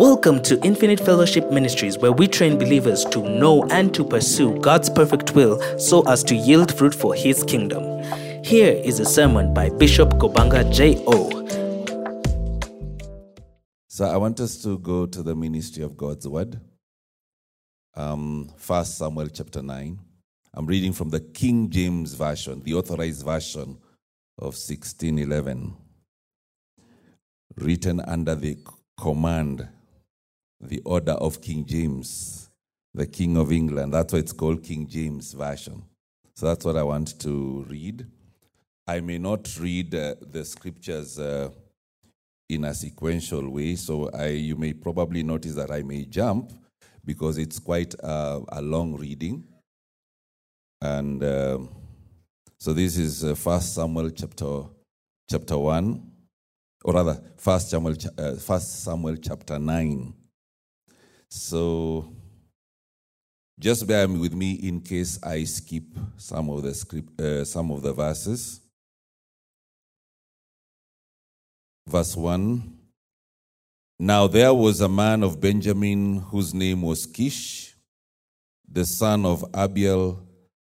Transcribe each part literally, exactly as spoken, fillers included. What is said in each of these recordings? Welcome to Infinite Fellowship Ministries, where we train believers to know and to pursue God's perfect will so as to yield fruit for His kingdom. Here is a sermon by Bishop Gobanga J O. So I want us to go to the ministry of God's word. Um, First Samuel chapter nine. I'm reading from the King James Version, the authorized version of sixteen eleven, written under the command, the order of King James, the King of England. That's why it's called King James Version. So that's what I want to read. I may not read uh, the scriptures uh, in a sequential way, so I, you may probably notice that I may jump because it's quite a, a long reading. And uh, so this is uh, First Samuel chapter chapter one. Or rather, First Samuel, uh, First Samuel chapter nine. So, just bear with me in case I skip some of the script, uh, some of the verses. Verse one. Now there was a man of Benjamin whose name was Kish, the son of Abiel,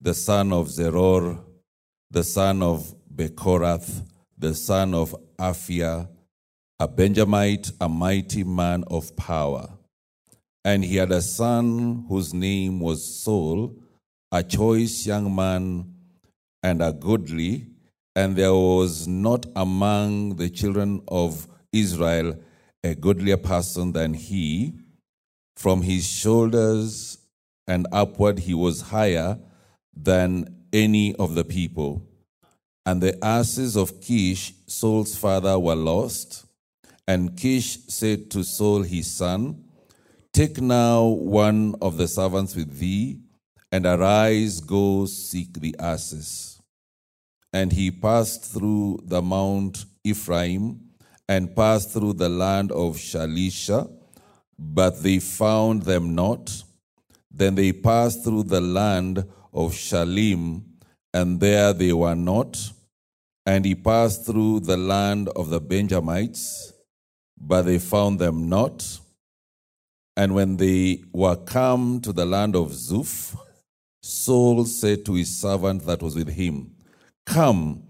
the son of Zeror, the son of Bekorath, the son of Aphiah, a Benjamite, a mighty man of power. And he had a son whose name was Saul, a choice young man and a goodly, and there was not among the children of Israel a goodlier person than he. From his shoulders and upward he was higher than any of the people. And the asses of Kish, Saul's father, were lost. And Kish said to Saul his son, "Take now one of the servants with thee, and arise, go seek the asses." And he passed through the mount Ephraim, and passed through the land of Shalisha, but they found them not. Then they passed through the land of Shalim, and there they were not. And he passed through the land of the Benjamites, but they found them not. And when they were come to the land of Zuf, Saul said to his servant that was with him, "Come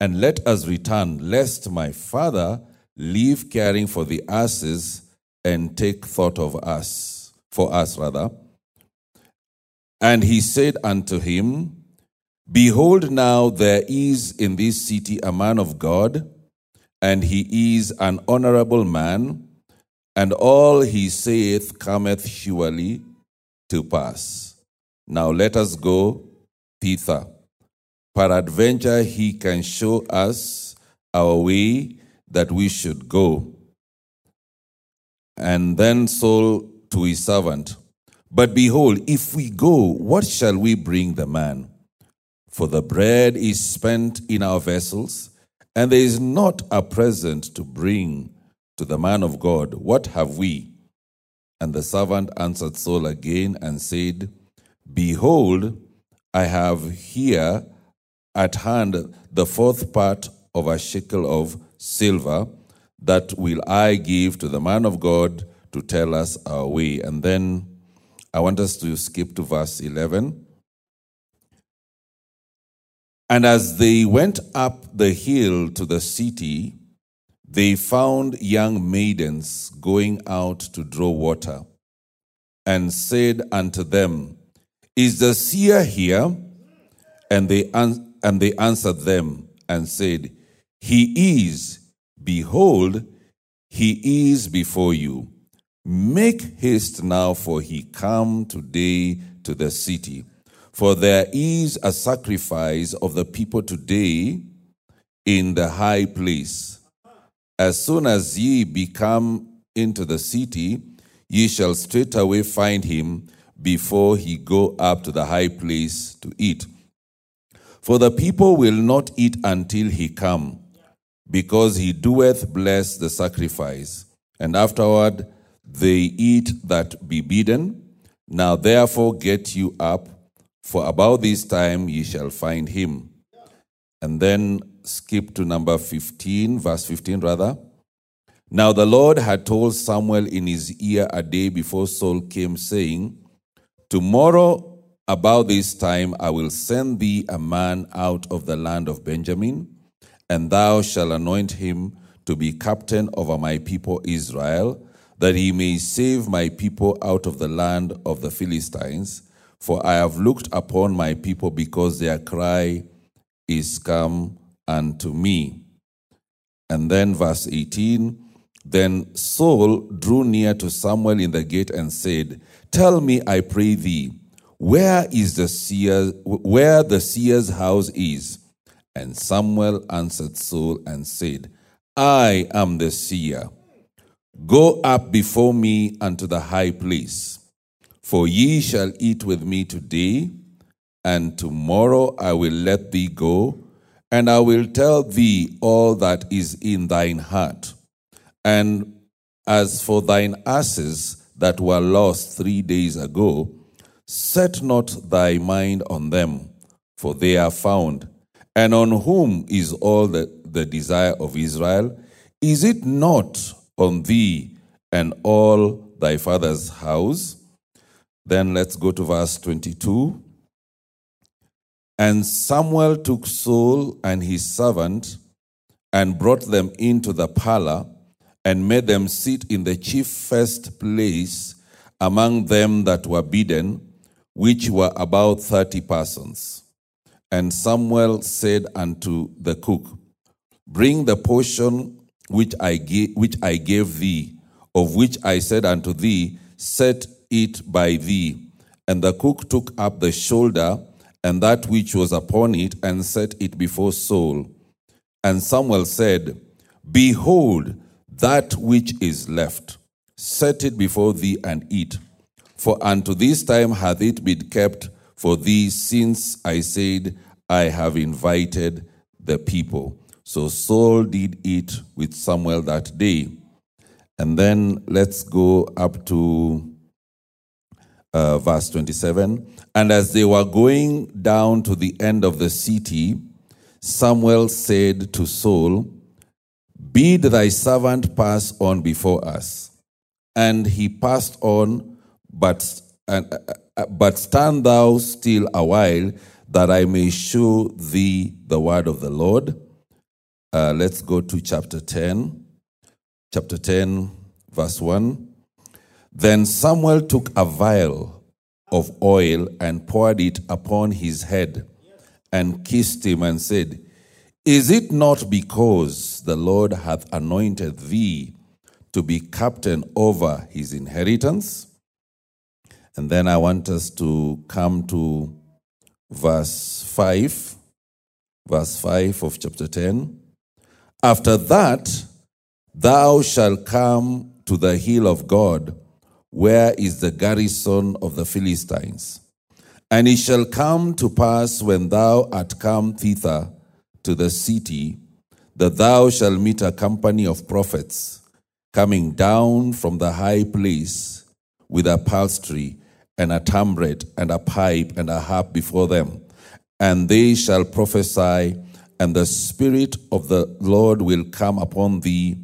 and let us return, lest my father leave caring for the asses and take thought of us, for us rather." And he said unto him, "Behold, now there is in this city a man of God, and he is an honorable man, and all he saith cometh surely to pass. Now let us go thither. Peradventure he can show us our way that we should go." And then Saul to his servant, "But behold, if we go, what shall we bring the man? For the bread is spent in our vessels, and there is not a present to bring to the man of God. What have we?" And the servant answered Saul again and said, "Behold, I have here at hand the fourth part of a shekel of silver, that will I give to the man of God to tell us our way." And then I want us to skip to verse eleven. And as they went up the hill to the city, they found young maidens going out to draw water, and said unto them, "Is the seer here?" And they an- and they answered them and said, "He is. Behold, he is before you. Make haste now, for he come today to the city. For there is a sacrifice of the people today in the high place. As soon as ye be come into the city, ye shall straightway find him before he go up to the high place to eat. For the people will not eat until he come, because he doeth bless the sacrifice. And afterward they eat that be bidden. Now therefore get you up, for about this time ye shall find him." And then skip to number fifteen, verse fifteen rather. Now the Lord had told Samuel in his ear a day before Saul came, saying, Tomorrow about this time I will send thee a man out of the land of Benjamin, and thou shalt anoint him to be captain over my people Israel, that he may save my people out of the land of the Philistines. For I have looked upon my people because their cry is come unto me. And then verse eighteen, Then Saul drew near to Samuel in the gate and said, Tell me, I pray thee, where is the seer, where the seer's house is? And Samuel answered Saul and said, I am the seer. Go up before me unto the high place, for ye shall eat with me today, and tomorrow I will let thee go, and I will tell thee all that is in thine heart. And as for thine asses that were lost three days ago, set not thy mind on them, for they are found. And on whom is all the, the desire of Israel? Is it not on thee and all thy father's house? Then let's go to verse twenty-two. And Samuel took Saul and his servant and brought them into the parlor, and made them sit in the chief first place among them that were bidden, which were about thirty persons. And Samuel said unto the cook, Bring the portion which I gave, which I gave thee, of which I said unto thee, Set it by thee. And the cook took up the shoulder, and that which was upon it, and set it before Saul. And Samuel said, Behold, that which is left, set it before thee and eat. For unto this time hath it been kept for thee, since I said, I have invited the people. So Saul did eat with Samuel that day. And then let's go up to uh, verse twenty-seven. And as they were going down to the end of the city, Samuel said to Saul, Bid thy servant pass on before us. And he passed on, but uh, uh, but stand thou still a while, that I may show thee the word of the Lord. Uh, let's go to chapter ten. Chapter ten, verse one. Then Samuel took a vial of oil and poured it upon his head, and kissed him and said, Is it not because the Lord hath anointed thee to be captain over his inheritance? And then I want us to come to verse five, verse five of chapter ten. After that, thou shalt come to the hill of God, where is the garrison of the Philistines. And it shall come to pass, when thou art come thither, to the city, that thou shalt meet a company of prophets coming down from the high place with a psaltery and a tabret and a pipe and a harp before them, and they shall prophesy, and the Spirit of the Lord will come upon thee,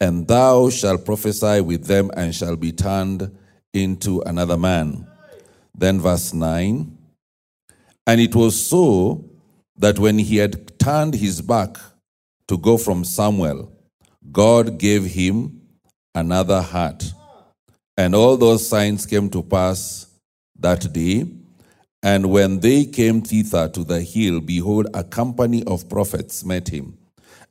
and thou shalt prophesy with them, and shall be turned into another man. Then verse nine, and it was so that when he had turned his back to go from Samuel, God gave him another heart. And all those signs came to pass that day. And when they came thither to the hill, behold, a company of prophets met him.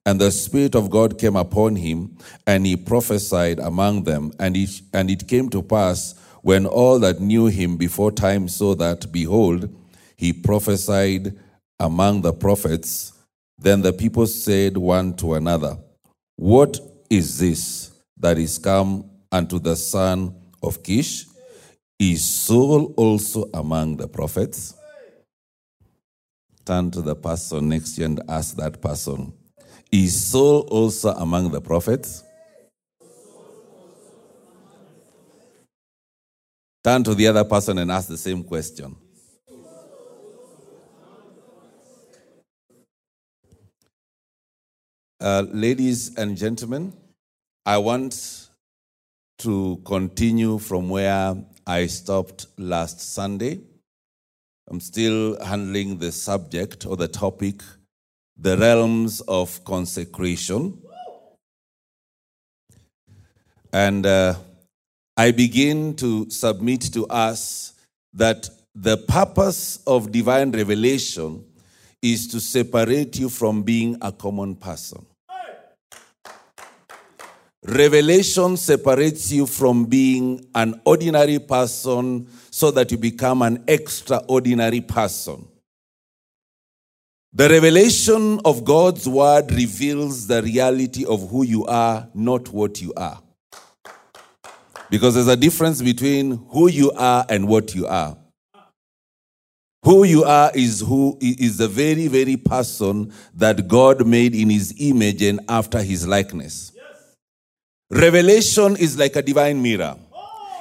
And the Spirit of God came upon him, and he prophesied among them. And it, and it came to pass, when all that knew him before time saw that, behold, he prophesied among the prophets. Then the people said one to another, What is this that is come unto the son of Kish? Is Saul also among the prophets? Turn to the person next to you and ask that person, Is Saul also among the prophets? Turn to the other person and ask the same question. Uh, ladies and gentlemen, I want to continue from where I stopped last Sunday. I'm still handling the subject or the topic, the realms of consecration. And uh, I begin to submit to us that the purpose of divine revelation is to separate you from being a common person. Revelation separates you from being an ordinary person so that you become an extraordinary person. The revelation of God's word reveals the reality of who you are, not what you are. Because there's a difference between who you are and what you are. Who you are is who is the very, very person that God made in his image and after his likeness. Revelation is like a divine mirror.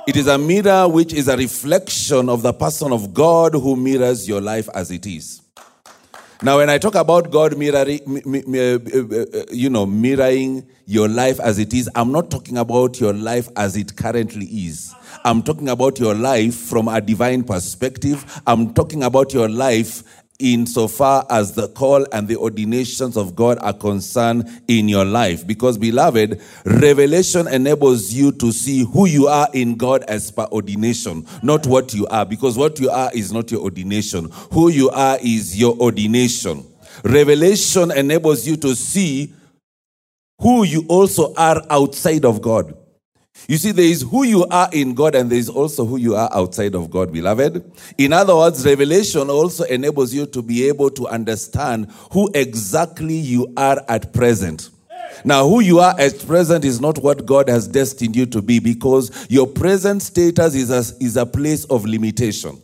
It is a mirror which is a reflection of the person of God who mirrors your life as it is. Now, when I talk about God mirroring, you know, mirroring your life as it is, I'm not talking about your life as it currently is. I'm talking about your life from a divine perspective. I'm talking about your life insofar as the call and the ordinations of God are concerned in your life. Because, beloved, revelation enables you to see who you are in God as per ordination, not what you are. Because what you are is not your ordination. Who you are is your ordination. Revelation enables you to see who you also are outside of God. You see, there is who you are in God and there is also who you are outside of God, beloved. In other words, revelation also enables you to be able to understand who exactly you are at present. Now, who you are at present is not what God has destined you to be, because your present status is a, is a place of limitation.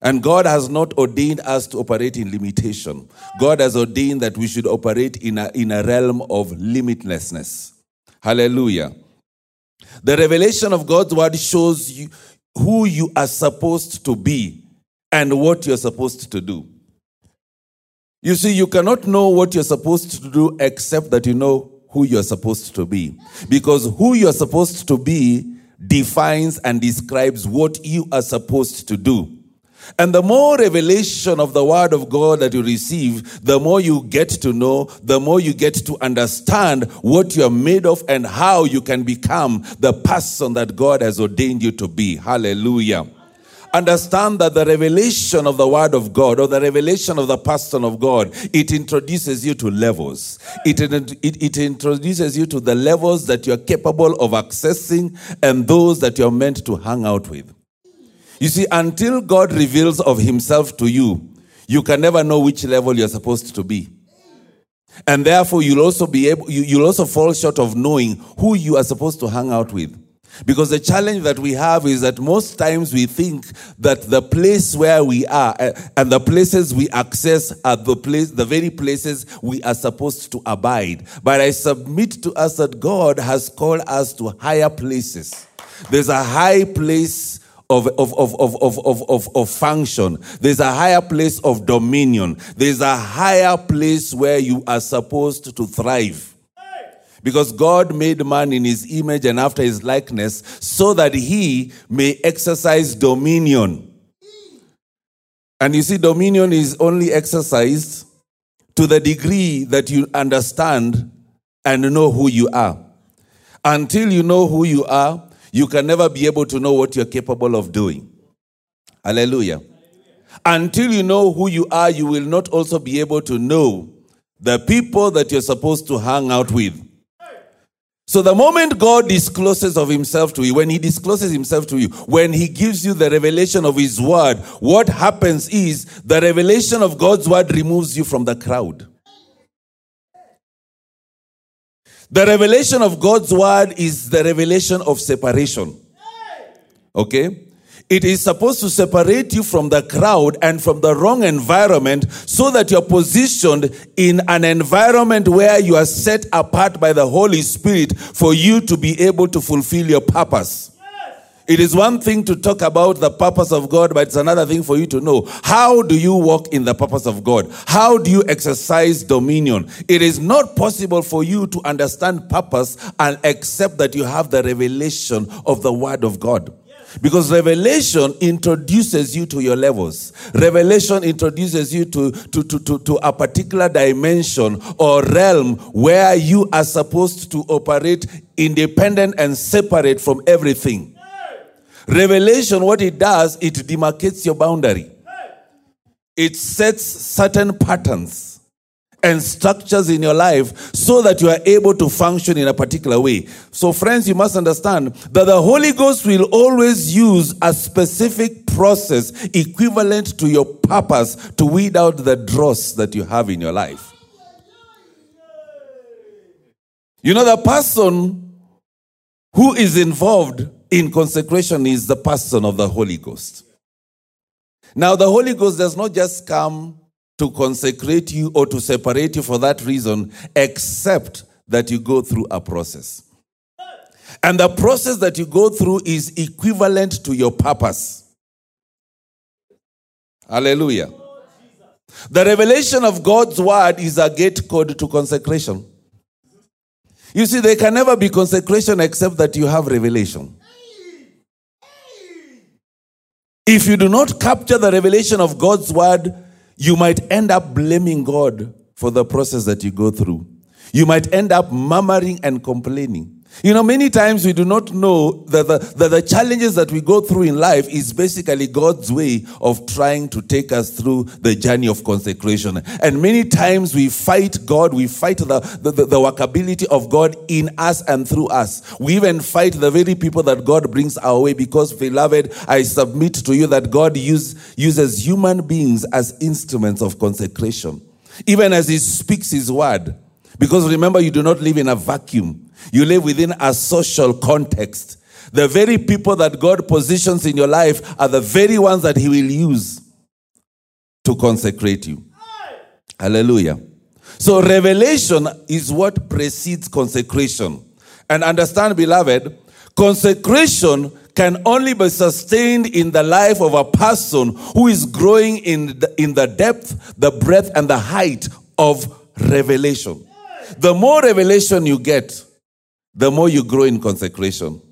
And God has not ordained us to operate in limitation. God has ordained that we should operate in a, in a realm of limitlessness. Hallelujah. The revelation of God's word shows you who you are supposed to be and what you're supposed to do. You see, you cannot know what you're supposed to do except that you know who you're supposed to be. Because who you're supposed to be defines and describes what you are supposed to do. And the more revelation of the word of God that you receive, the more you get to know, the more you get to understand what you are made of and how you can become the person that God has ordained you to be. Hallelujah. Understand that the revelation of the word of God or the revelation of the person of God, it introduces you to levels. It, it, it introduces you to the levels that you are capable of accessing and those that you are meant to hang out with. You see, until God reveals of himself to you, you can never know which level you're supposed to be. And therefore, you'll also be able, you, you'll also fall short of knowing who you are supposed to hang out with. Because the challenge that we have is that most times we think that the place where we are uh, and the places we access are the place, the very places we are supposed to abide. But I submit to us that God has called us to higher places. There's a high place Of of, of, of, of, of of function. There's a higher place of dominion. There's a higher place where you are supposed to thrive. Because God made man in his image and after his likeness so that he may exercise dominion. And you see, dominion is only exercised to the degree that you understand and know who you are. Until you know who you are, you can never be able to know what you're capable of doing. Hallelujah. Until you know who you are, you will not also be able to know the people that you're supposed to hang out with. So the moment God discloses of himself to you, when he discloses himself to you, when he gives you the revelation of his word, what happens is the revelation of God's word removes you from the crowd. The revelation of God's word is the revelation of separation. Okay? It is supposed to separate you from the crowd and from the wrong environment so that you're positioned in an environment where you are set apart by the Holy Spirit for you to be able to fulfill your purpose. It is one thing to talk about the purpose of God, but it's another thing for you to know. How do you walk in the purpose of God? How do you exercise dominion? It is not possible for you to understand purpose and accept that you have the revelation of the Word of God. Because revelation introduces you to your levels. Revelation introduces you to, to, to, to, to a particular dimension or realm where you are supposed to operate independent and separate from everything. Revelation, what it does, it demarcates your boundary. It sets certain patterns and structures in your life so that you are able to function in a particular way. So friends, you must understand that the Holy Ghost will always use a specific process equivalent to your purpose to weed out the dross that you have in your life. You know, the person who is involved in consecration is the person of the Holy Ghost. Now, the Holy Ghost does not just come to consecrate you or to separate you for that reason, except that you go through a process. And the process that you go through is equivalent to your purpose. Hallelujah. The revelation of God's word is a gate code to consecration. You see, there can never be consecration except that you have revelation. If you do not capture the revelation of God's word, you might end up blaming God for the process that you go through. You might end up murmuring and complaining. You know, many times we do not know that the, that the challenges that we go through in life is basically God's way of trying to take us through the journey of consecration. And many times we fight God, we fight the, the, the, the workability of God in us and through us. We even fight the very people that God brings our way because, beloved, I submit to you that God use, uses human beings as instruments of consecration, even as He speaks His word. Because remember, you do not live in a vacuum. You live within a social context. The very people that God positions in your life are the very ones that He will use to consecrate you. Hey. Hallelujah. So revelation is what precedes consecration. And understand, beloved, consecration can only be sustained in the life of a person who is growing in the, in the depth, the breadth, and the height of revelation. The more revelation you get, the more you grow in consecration.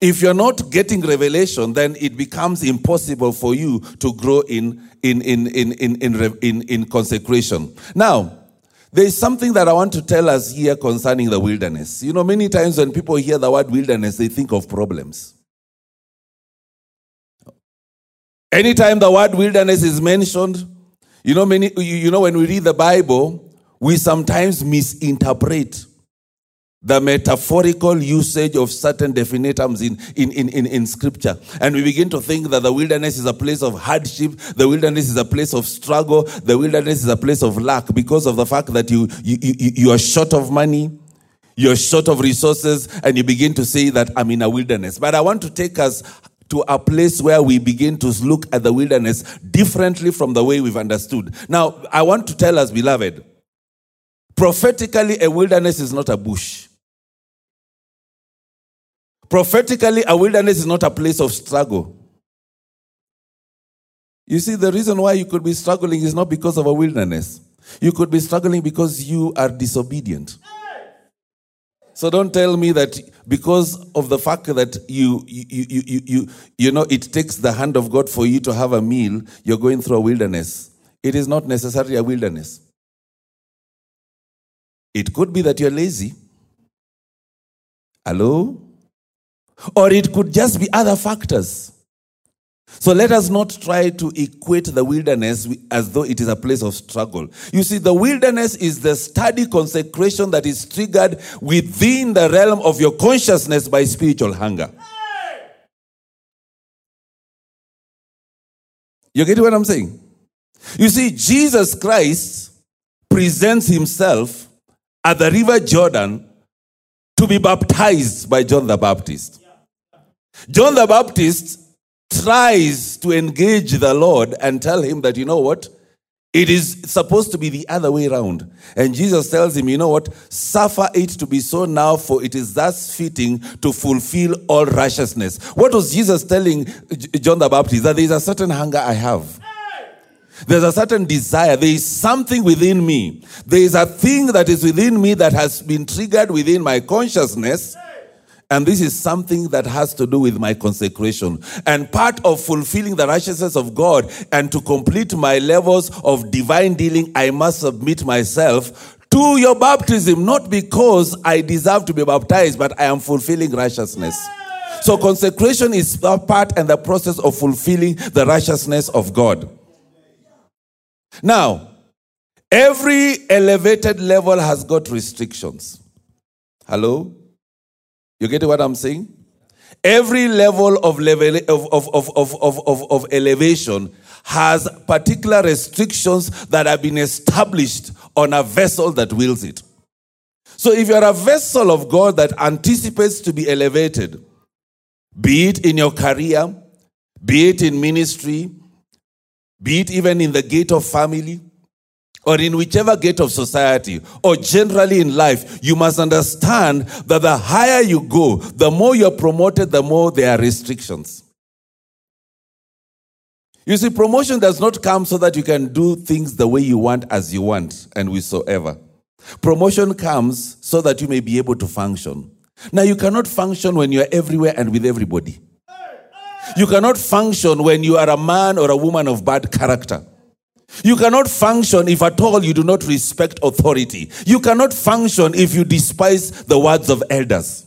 If you're not getting revelation, then it becomes impossible for you to grow in, in, in, in, in, in, in, in consecration. Now, there is something that I want to tell us here concerning the wilderness. You know, many times when people hear the word wilderness, they think of problems. Anytime the word wilderness is mentioned, you know, many, you know, when we read the Bible, we sometimes misinterpret the metaphorical usage of certain definite terms in, in, in, in, in Scripture. And we begin to think that the wilderness is a place of hardship, the wilderness is a place of struggle, the wilderness is a place of lack because of the fact that you, you, you, you are short of money, you're short of resources, and you begin to say that I'm in a wilderness. But I want to take us to a place where we begin to look at the wilderness differently from the way we've understood. Now, I want to tell us, beloved, prophetically, a wilderness is not a bush. Prophetically, a wilderness is not a place of struggle. You see, the reason why you could be struggling is not because of a wilderness. You could be struggling because you are disobedient. So don't tell me that because of the fact that you you you you you, you know it takes the hand of God for you to have a meal, you're going through a wilderness. It is not necessarily a wilderness. It could be that you're lazy. Hello? Or it could just be other factors. So let us not try to equate the wilderness as though it is a place of struggle. You see, the wilderness is the steady consecration that is triggered within the realm of your consciousness by spiritual hunger. You get what I'm saying? You see, Jesus Christ presents Himself at the river Jordan to be baptized by John the Baptist. John the Baptist tries to engage the Lord and tell Him that, you know what? It is supposed to be the other way around. And Jesus tells him, you know what? Suffer it to be so now, for it is thus fitting to fulfill all righteousness. What was Jesus telling John the Baptist? That there is a certain hunger I have. There's a certain desire. There is something within me. There is a thing that is within me that has been triggered within my consciousness. And this is something that has to do with my consecration. And part of fulfilling the righteousness of God and to complete my levels of divine dealing, I must submit myself to your baptism, not because I deserve to be baptized, but I am fulfilling righteousness. So consecration is the part and the process of fulfilling the righteousness of God. Now, every elevated level has got restrictions. Hello? You get what I'm saying? Every level of level of, of, of, of, of, of elevation has particular restrictions that have been established on a vessel that wills it. So if you're a vessel of God that anticipates to be elevated, be it in your career, be it in ministry, be it even in the gate of family, or in whichever gate of society, or generally in life, you must understand that the higher you go, the more you're promoted, the more there are restrictions. You see, promotion does not come so that you can do things the way you want, as you want, and whatsoever. Promotion comes so that you may be able to function. Now, you cannot function when you're everywhere and with everybody. You cannot function when you are a man or a woman of bad character. You cannot function if at all you do not respect authority. You cannot function if you despise the words of elders.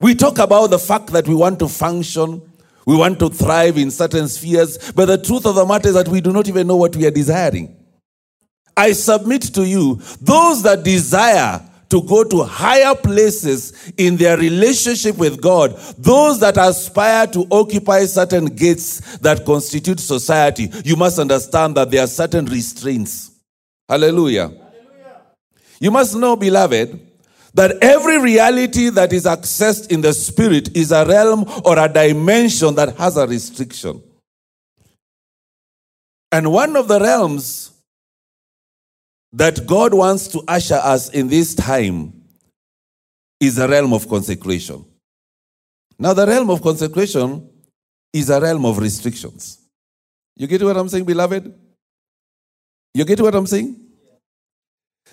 We talk about the fact that we want to function, we want to thrive in certain spheres, but the truth of the matter is that we do not even know what we are desiring. I submit to you, those that desire to go to higher places in their relationship with God, those that aspire to occupy certain gates that constitute society, you must understand that there are certain restraints. Hallelujah. Hallelujah. You must know, beloved, that every reality that is accessed in the spirit is a realm or a dimension that has a restriction. And one of the realms that God wants to usher us in this time is a realm of consecration. Now, the realm of consecration is a realm of restrictions. You get what I'm saying, beloved? You get what I'm saying?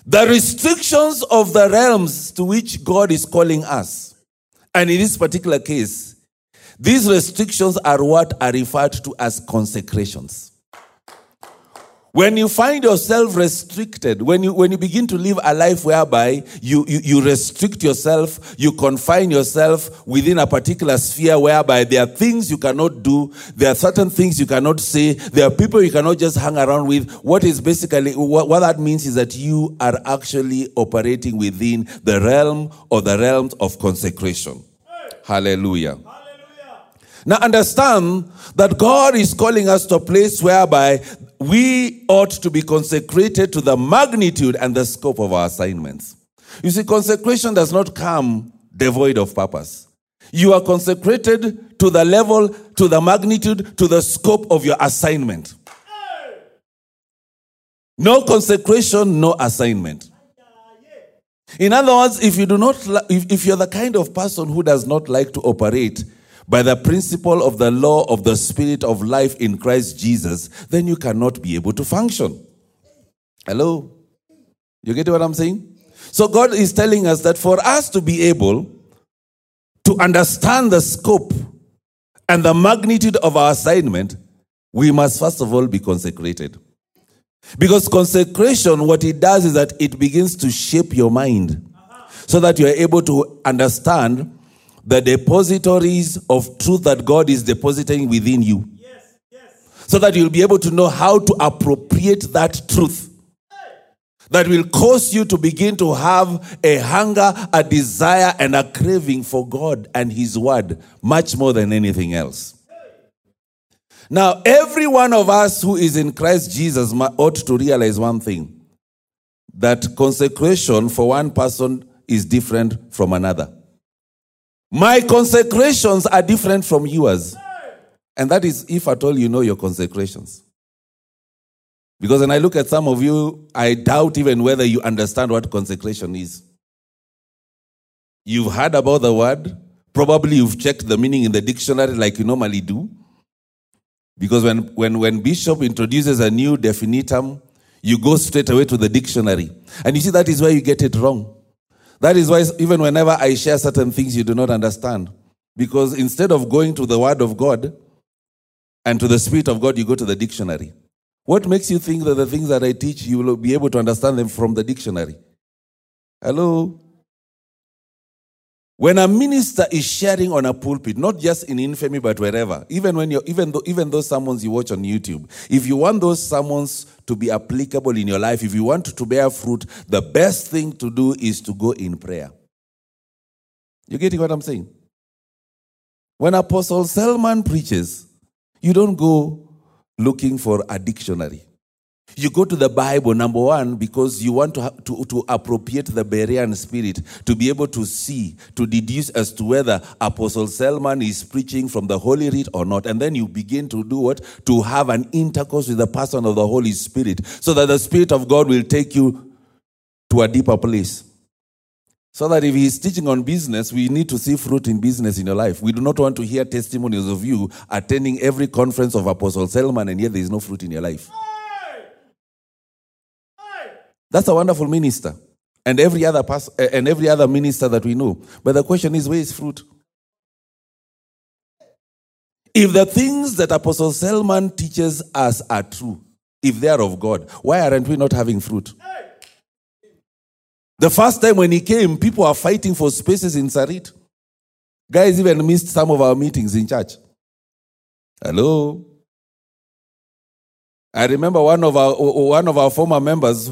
The restrictions of the realms to which God is calling us, and in this particular case, these restrictions are what are referred to as consecrations. When you find yourself restricted, when you when you begin to live a life whereby you, you, you restrict yourself, you confine yourself within a particular sphere whereby there are things you cannot do, there are certain things you cannot say, there are people you cannot just hang around with, what is basically, what, what that means is that you are actually operating within the realm or the realms of consecration. Hey. Hallelujah. Hallelujah. Now understand that God is calling us to a place whereby we ought to be consecrated to the magnitude and the scope of our assignments. You see, consecration does not come devoid of purpose. You are consecrated to the level, to the magnitude, to the scope of your assignment. No consecration, no assignment. In other words, if you do not, if, if you're the kind of person who does not like to operate by the principle of the law of the spirit of life in Christ Jesus, then you cannot be able to function. Hello? You get what I'm saying? So God is telling us that for us to be able to understand the scope and the magnitude of our assignment, we must first of all be consecrated. Because consecration, what it does is that it begins to shape your mind so that you are able to understand the depositories of truth that God is depositing within you. Yes, yes. So that you'll be able to know how to appropriate that truth. Hey. That will cause you to begin to have a hunger, a desire, and a craving for God and His Word, much more than anything else. Hey. Now, every one of us who is in Christ Jesus ought to realize one thing. That consecration for one person is different from another. My consecrations are different from yours. And that is if at all you know your consecrations. Because when I look at some of you, I doubt even whether you understand what consecration is. You've heard about the word. Probably you've checked the meaning in the dictionary like you normally do. Because when, when, when Bishop introduces a new definitum, you go straight away to the dictionary. And you see, that is where you get it wrong. That is why even whenever I share certain things, you do not understand. Because instead of going to the Word of God and to the Spirit of God, you go to the dictionary. What makes you think that the things that I teach, you will be able to understand them from the dictionary? Hello? When a minister is sharing on a pulpit, not just in infamy, but wherever, even when you're, even though, even those sermons you watch on YouTube, if you want those sermons to be applicable in your life, if you want to bear fruit, the best thing to do is to go in prayer. You getting what I'm saying? When Apostle Selman preaches, you don't go looking for a dictionary. You go to the Bible, number one, because you want to, ha- to, to appropriate the Berean spirit, to be able to see, to deduce as to whether Apostle Selman is preaching from the Holy Writ or not. And then you begin to do what? To have an intercourse with the person of the Holy Spirit, so that the Spirit of God will take you to a deeper place. So that if he's teaching on business, we need to see fruit in business in your life. We do not want to hear testimonies of you attending every conference of Apostle Selman and yet there is no fruit in your life. That's a wonderful minister, and every other past, and every other minister that we know. But the question is, where is fruit? If the things that Apostle Selman teaches us are true, if they are of God, why aren't we not having fruit? The first time when he came, people were fighting for spaces in Sarit. Guys even missed some of our meetings in church. Hello? I remember one of our one of our former members.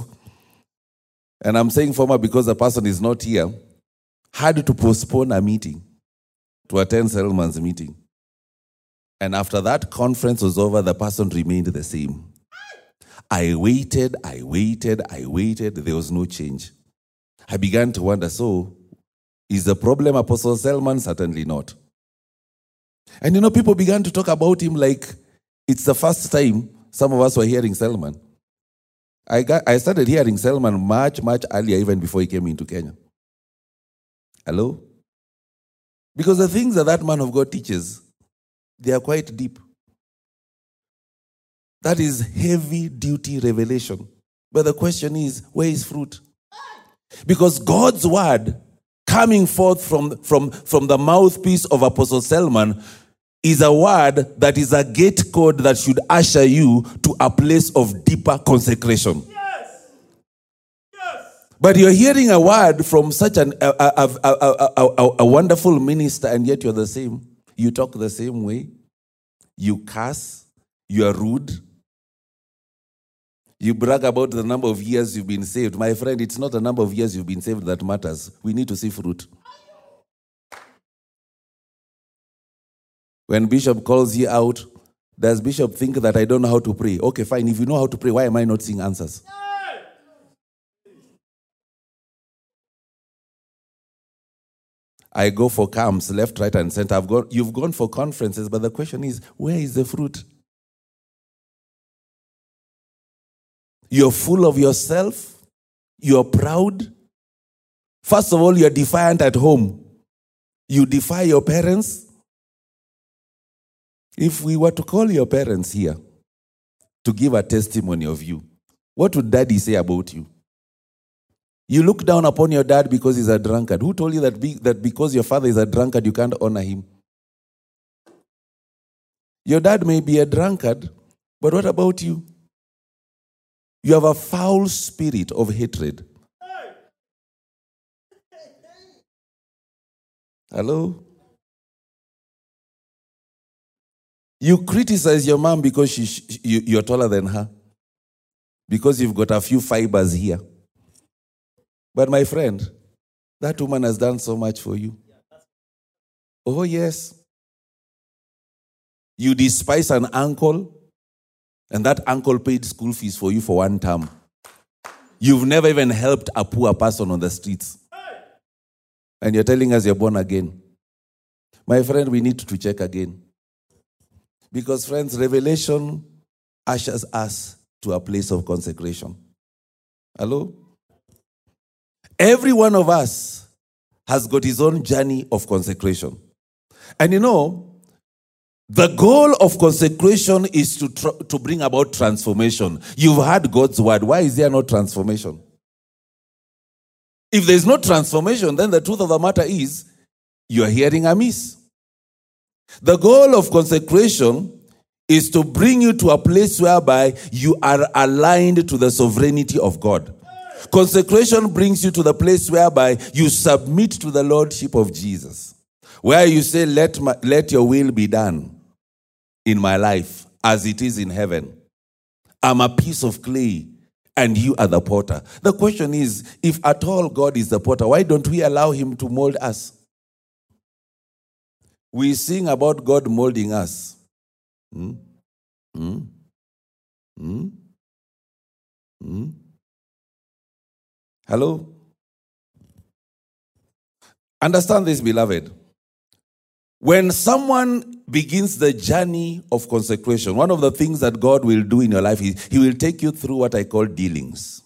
And I'm saying former because the person is not here, had to postpone a meeting to attend Selman's meeting. And after that conference was over, the person remained the same. I waited, I waited, I waited. There was no change. I began to wonder, so is the problem Apostle Selman? Certainly not. And you know, people began to talk about him like it's the first time some of us were hearing Selman. I got, I started hearing Selman much, much earlier, even before he came into Kenya. Hello? Because the things that that man of God teaches, they are quite deep. That is heavy-duty revelation. But the question is, where is fruit? Because God's word coming forth from, from, from the mouthpiece of Apostle Selman is a word that is a gate code that should usher you to a place of deeper consecration. Yes. Yes. But you're hearing a word from such an, a, a, a, a, a, a wonderful minister, and yet you're the same. You talk the same way. You curse. You are rude. You brag about the number of years you've been saved. My friend, it's not the number of years you've been saved that matters. We need to see fruit. When Bishop calls you out, does Bishop think that I don't know how to pray? Okay, fine. If you know how to pray, why am I not seeing answers? I go for camps, left, right, and center. I've gone, you've gone for conferences, but the question is, where is the fruit? You're full of yourself. You're proud. First of all, you're defiant at home. You defy your parents. If we were to call your parents here to give a testimony of you, what would daddy say about you? You look down upon your dad because he's a drunkard. Who told you that, be, that because your father is a drunkard, you can't honor him? Your dad may be a drunkard, but what about you? You have a foul spirit of hatred. Hello? You criticize your mom because she, she, you, you're taller than her. Because you've got a few fibers here. But my friend, that woman has done so much for you. Oh, yes. You despise an uncle, and that uncle paid school fees for you for one term. You've never even helped a poor person on the streets. And you're telling us you're born again. My friend, we need to check again. Because, friends, revelation ushers us to a place of consecration. Hello? Every one of us has got his own journey of consecration. And you know, the goal of consecration is to, tr- to bring about transformation. You've heard God's word. Why is there no transformation? If there's no transformation, then the truth of the matter is, you're hearing amiss. The goal of consecration is to bring you to a place whereby you are aligned to the sovereignty of God. Consecration brings you to the place whereby you submit to the lordship of Jesus, where you say, let my, let your will be done in my life as it is in heaven. I'm a piece of clay and you are the potter. The question is, if at all God is the potter, why don't we allow him to mold us? We sing about God molding us. Hmm? Hmm? Hmm? Hmm? Hello? Understand this, beloved. When someone begins the journey of consecration, one of the things that God will do in your life is he will take you through what I call dealings.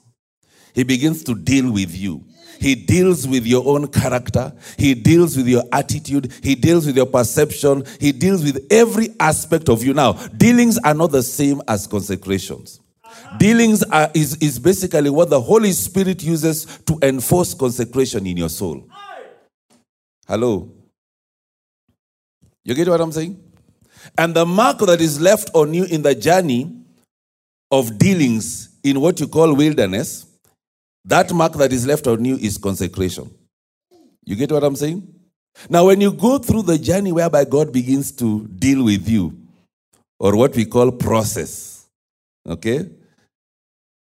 He begins to deal with you. He deals with your own character. He deals with your attitude. He deals with your perception. He deals with every aspect of you. Now, dealings are not the same as consecrations. Dealings are, is, is basically what the Holy Spirit uses to enforce consecration in your soul. Hello? You get what I'm saying? And the mark that is left on you in the journey of dealings in what you call wilderness, that mark that is left on you is consecration. You get what I'm saying? Now, when you go through the journey whereby God begins to deal with you, or what we call process, okay?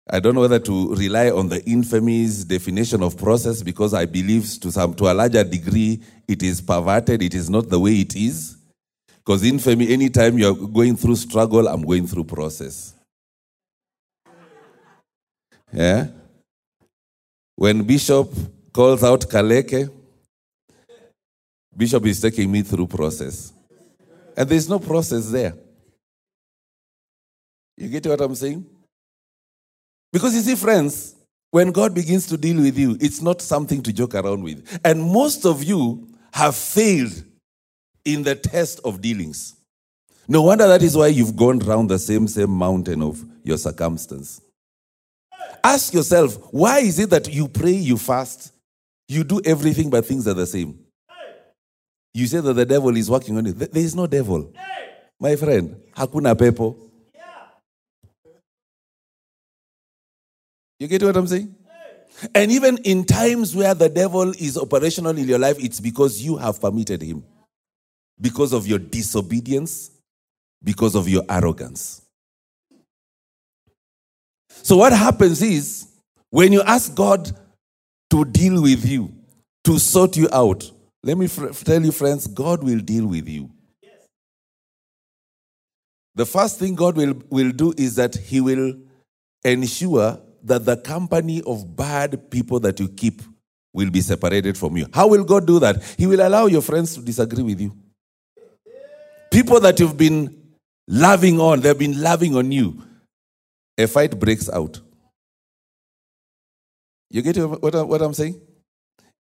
I don't know whether to rely on the infamous definition of process, because I believe to some to a larger degree it is perverted. It is not the way it is. Because infamy, anytime you're going through struggle, I'm going through process. Yeah? When Bishop calls out Kaleke, Bishop is taking me through process. And there's no process there. You get what I'm saying? Because you see, friends, when God begins to deal with you, it's not something to joke around with. And most of you have failed in the test of dealings. No wonder that is why you've gone round the same, same mountain of your circumstance. Ask yourself, why is it that you pray, you fast, you do everything, but things are the same? You say that the devil is working on you. There is no devil. My friend, hakuna pepo. You get what I'm saying? And even in times where the devil is operational in your life, it's because you have permitted him. Because of your disobedience, because of your arrogance. So what happens is, when you ask God to deal with you, to sort you out, let me fr- tell you, friends, God will deal with you. Yes. The first thing God will, will do is that he will ensure that the company of bad people that you keep will be separated from you. How will God do that? He will allow your friends to disagree with you. People that you've been loving on, they've been loving on you. A fight breaks out. You get what, what I'm saying?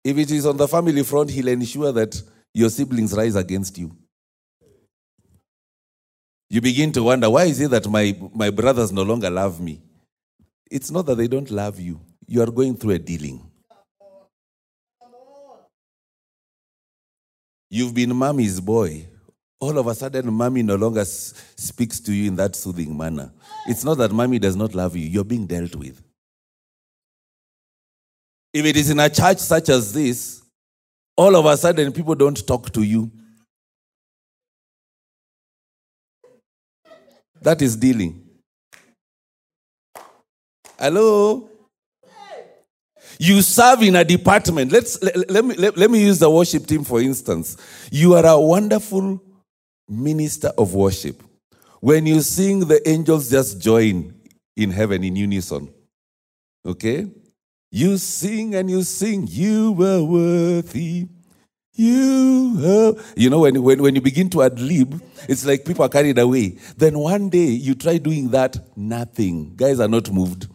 If it is on the family front, he'll ensure that your siblings rise against you. You begin to wonder, why is it that my, my brothers no longer love me? It's not that they don't love you. You are going through a dealing. You've been mommy's boy. All of a sudden, mommy no longer speaks to you in that soothing manner. It's not that mommy does not love you. You're being dealt with. If it is in a church such as this, all of a sudden, people don't talk to you. That is dealing. Hello? You serve in a department. Let's, let, let me, let, let me use the worship team, for instance. You are a wonderful minister of worship. When you sing, the angels just join in heaven in unison. Okay? You sing and you sing, you were worthy, you oh, you know, when, when, when you begin to ad-lib, it's like people are carried away. Then one day you try doing that, nothing. Guys are not moved.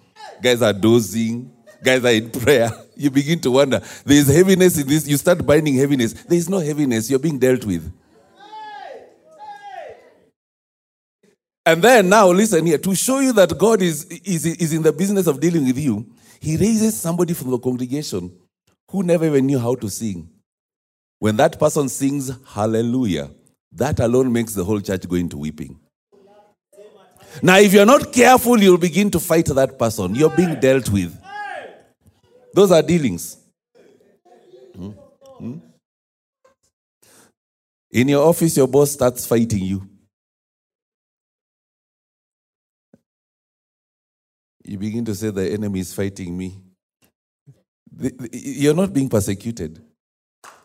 Guys are dozing. Guys are in prayer. You begin to wonder. There is heaviness in this. You start binding heaviness. There is no heaviness. You're being dealt with. And then now, listen here, to show you that God is, is, is in the business of dealing with you, he raises somebody from the congregation who never even knew how to sing. When that person sings hallelujah, that alone makes the whole church go into weeping. Now, if you're not careful, you'll begin to fight that person. You're being dealt with. Those are dealings. Hmm? Hmm? In your office, your boss starts fighting you. You begin to say, the enemy is fighting me. The, the, you're not being persecuted.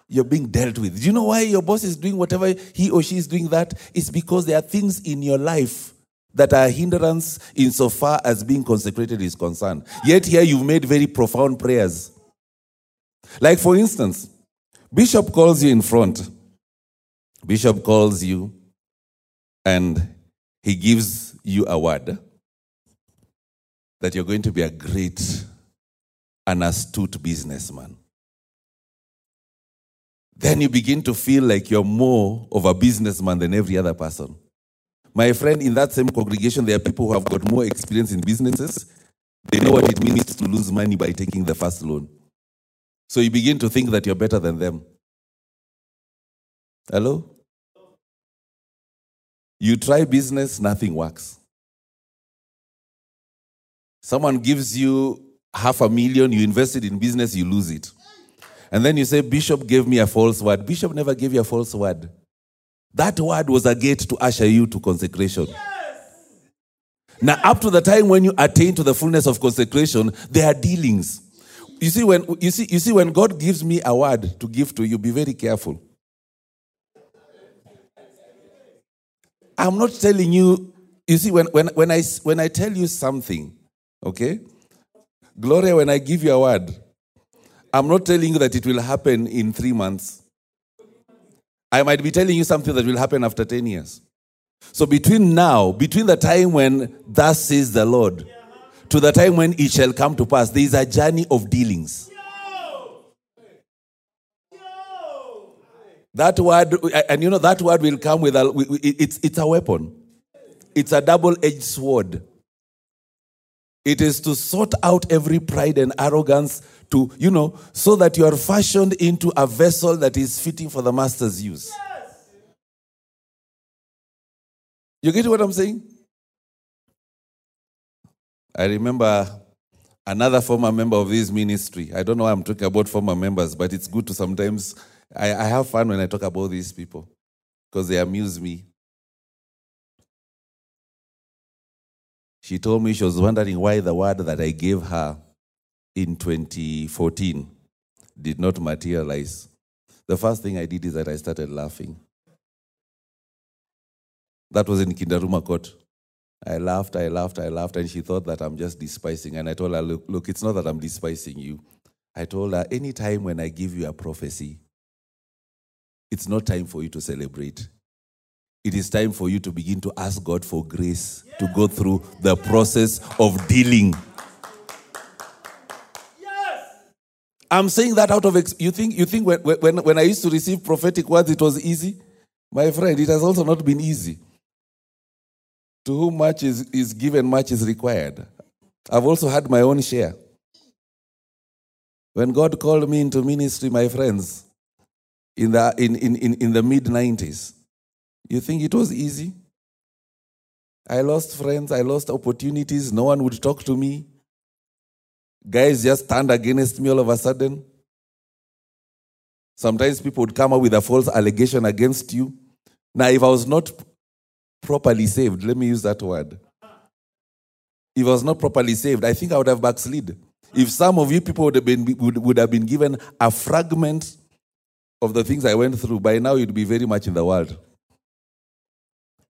You're being dealt with. Do you know why your boss is doing whatever he or she is doing that? It's because there are things in your life that are a hindrance insofar as being consecrated is concerned. Yet here you've made very profound prayers. Like for instance, Bishop calls you in front. Bishop calls you and he gives you a word that you're going to be a great and astute businessman. Then you begin to feel like you're more of a businessman than every other person. My friend, in that same congregation, there are people who have got more experience in businesses. They know what it means to lose money by taking the first loan. So you begin to think that you're better than them. Hello? You try business, nothing works. Someone gives you half a million, you invest it in business, you lose it. And then you say, Bishop gave me a false word. Bishop never gave you a false word. That word was a gate to usher you to consecration. Yes! Now, up to the time when you attain to the fullness of consecration, there are dealings. You see, when you see, you see, when God gives me a word to give to you, be very careful. I'm not telling you, you see, when, when, when I when I tell you something. Okay? Gloria, when I give you a word, I'm not telling you that it will happen in three months. I might be telling you something that will happen after ten years. So between now, between the time when thus says the Lord, to the time when it shall come to pass, there is a journey of dealings. Yo! Yo! That word, and you know, that word will come with a, it's, it's a weapon. It's a double-edged sword. It is to sort out every pride and arrogance to, you know, so that you are fashioned into a vessel that is fitting for the master's use. Yes. You get what I'm saying? I remember another former member of this ministry. I don't know why I'm talking about former members, but it's good to sometimes, I, I have fun when I talk about these people because they amuse me. She told me she was wondering why the word that I gave her in twenty fourteen did not materialize. The first thing I did is that I started laughing. That was in Kindaruma Court. I laughed, I laughed, I laughed, and she thought that I'm just despising. And I told her, look, look, it's not that I'm despising you. I told her, any time when I give you a prophecy, it's not time for you to celebrate. It is time for you to begin to ask God for grace yes. to go through the process of dealing. Yes. I'm saying that out of ex- you think you think when, when when I used to receive prophetic words it was easy, my friend. It has also not been easy. To whom much is, is given, much is required. I've also had my own share. When God called me into ministry, my friends, in the in in in, in the mid nineties. You think it was easy? I lost friends, I lost opportunities, no one would talk to me. Guys just turned against me all of a sudden. Sometimes people would come up with a false allegation against you. Now, if I was not properly saved, let me use that word. If I was not properly saved, I think I would have backslid. If some of you people would have been, would, would have been given a fragment of the things I went through, by now you'd be very much in the world.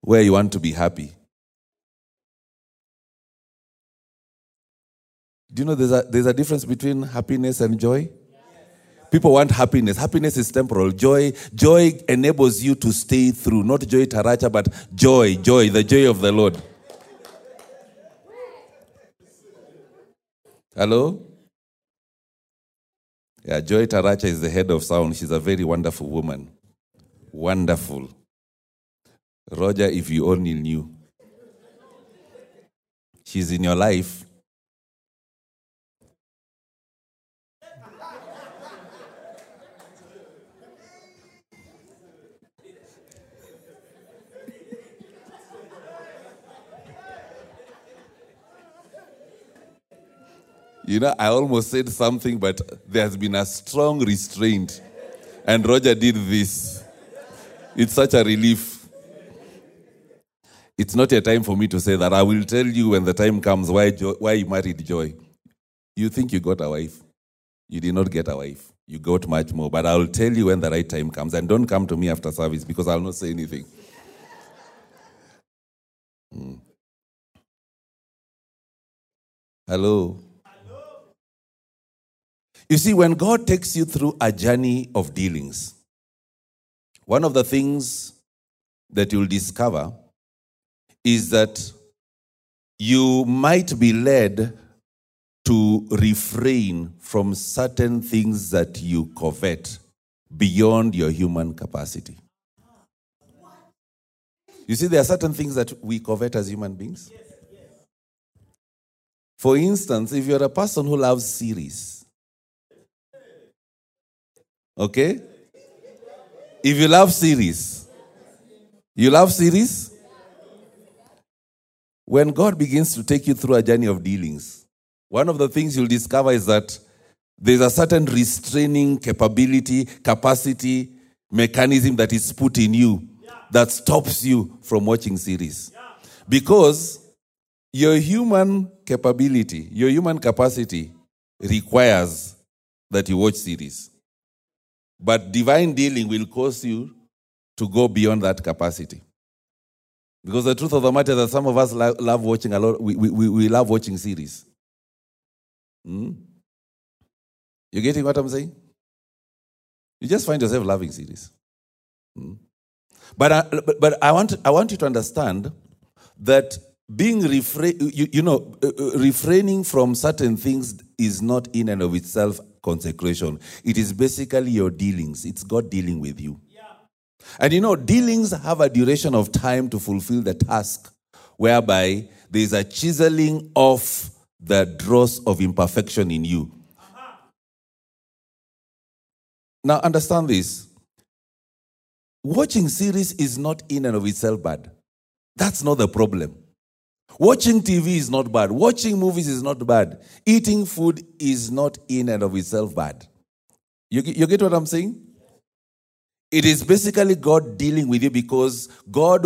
Where you want to be happy. Do you know there's a, there's a difference between happiness and joy? Yes. People want happiness. Happiness is temporal. Joy joy enables you to stay through. Not Joy Taracha, but joy, joy, the joy of the Lord. Hello? Yeah, Joy Taracha is the head of sound. She's a very wonderful woman. Wonderful. Roger, if you only knew. She's in your life. You know, I almost said something, but there has been a strong restraint. And Roger did this. It's such a relief. It's not a time for me to say that. I will tell you when the time comes why Joy, why you married Joy. You think you got a wife. You did not get a wife. You got much more. But I'll tell you when the right time comes. And don't come to me after service because I'll not say anything. Hmm. Hello? You see, when God takes you through a journey of dealings, one of the things that you'll discover is that you might be led to refrain from certain things that you covet beyond your human capacity. You see, there are certain things that we covet as human beings. For instance, if you're a person who loves series, okay? If you love series, you love series? When God begins to take you through a journey of dealings, one of the things you'll discover is that there's a certain restraining capability, capacity, mechanism that is put in you that stops you from watching series. Because your human capability, your human capacity requires that you watch series. But divine dealing will cause you to go beyond that capacity. Because the truth of the matter is that some of us lo- love watching a lot. We, we, we love watching series. Hmm? You getting what I'm saying? You just find yourself loving series. Hmm? But, I, but but I want I want you to understand that being refra- you, you know uh, uh, refraining from certain things is not in and of itself consecration. It is basically your dealings. It's God dealing with you. Yeah. And you know, dealings have a duration of time to fulfill the task, whereby there is a chiseling off the dross of imperfection in you. Uh-huh. Now, understand this. Watching series is not in and of itself bad. That's not the problem. Watching T V is not bad. Watching movies is not bad. Eating food is not in and of itself bad. You, you get what I'm saying? It is basically God dealing with you because God,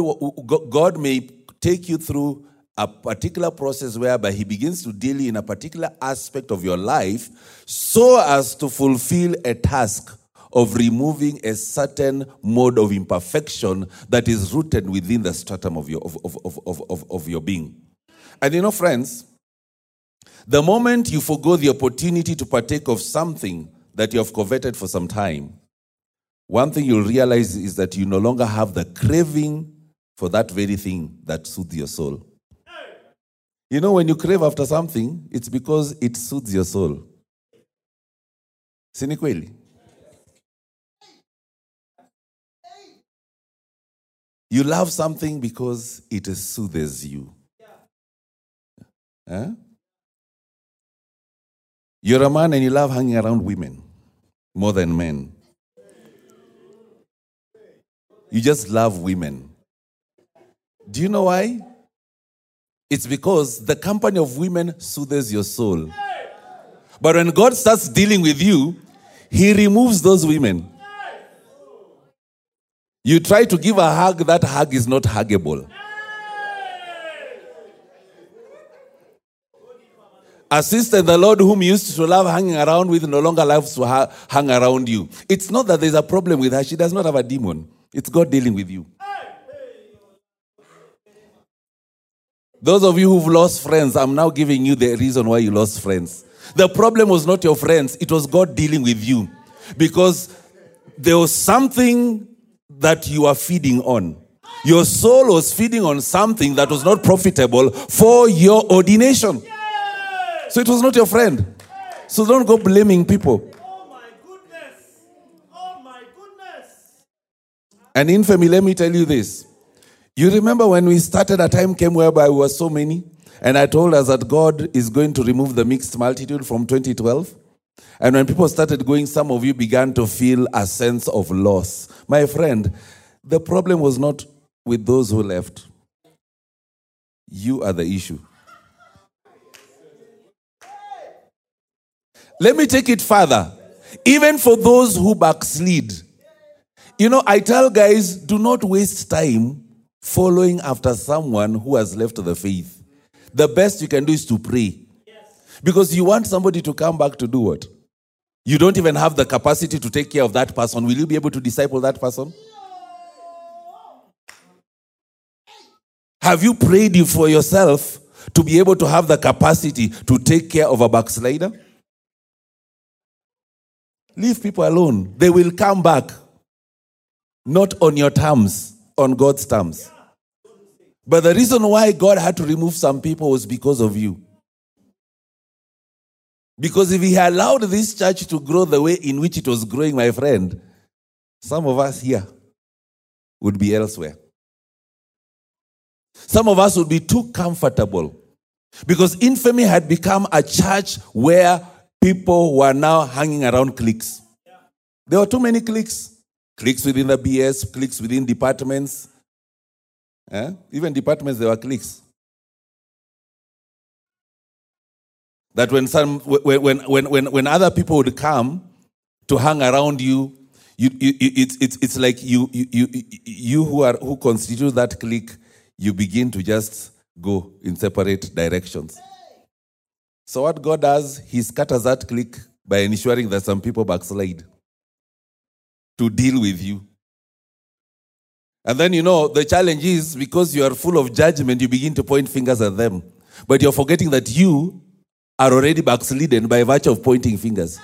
God may take you through a particular process whereby he begins to deal in a particular aspect of your life so as to fulfill a task of removing a certain mode of imperfection that is rooted within the stratum of your of, of, of, of, of your being. And you know, friends, the moment you forgo the opportunity to partake of something that you have coveted for some time, one thing you'll realize is that you no longer have the craving for that very thing that soothes your soul. You know, when you crave after something, it's because it soothes your soul. Sinikweli. You love something because it soothes you. Yeah. Huh? You're a man and you love hanging around women more than men. You just love women. Do you know why? It's because the company of women soothes your soul. But when God starts dealing with you, he removes those women. You try to give a hug, that hug is not huggable. A sister in the Lord whom you used to love hanging around with no longer loves to ha- hang around you. It's not that there's a problem with her. She does not have a demon. It's God dealing with you. Those of you who've lost friends, I'm now giving you the reason why you lost friends. The problem was not your friends. It was God dealing with you. because there was something that you are feeding on. Your soul was feeding on something that was not profitable for your ordination. So it was not your friend. So don't go blaming people. Oh my goodness. Oh my goodness. And infamy, let me tell you this. You remember when we started, a time came whereby we were so many, and I told us that God is going to remove the mixed multitude from twenty twelve. And when people started going, some of you began to feel a sense of loss. My friend, the problem was not with those who left. You are the issue. Let me take it further. Even for those who backslid. You know, I tell guys, do not waste time following after someone who has left the faith. The best you can do is to pray. Because you want somebody to come back to do what? You don't even have the capacity to take care of that person. Will you be able to disciple that person? Have you prayed for yourself to be able to have the capacity to take care of a backslider? Leave people alone. They will come back. Not on your terms, on God's terms. But the reason why God had to remove some people was because of you. Because if he allowed this church to grow the way in which it was growing, my friend, some of us here would be elsewhere. Some of us would be too comfortable because infamy had become a church where people were now hanging around cliques. Yeah. There were too many cliques. Cliques within the B S, cliques within departments. Eh? Even departments, there were cliques. That when some, when when when when other people would come to hang around you, you, you it's it's it's like you you you you who are who constitute that clique. You begin to just go in separate directions. So what God does, he scatters that clique by ensuring that some people backslide to deal with you. And then, you know, the challenge is because you are full of judgment, you begin to point fingers at them. But you're forgetting that you are already backslidden by virtue of pointing fingers.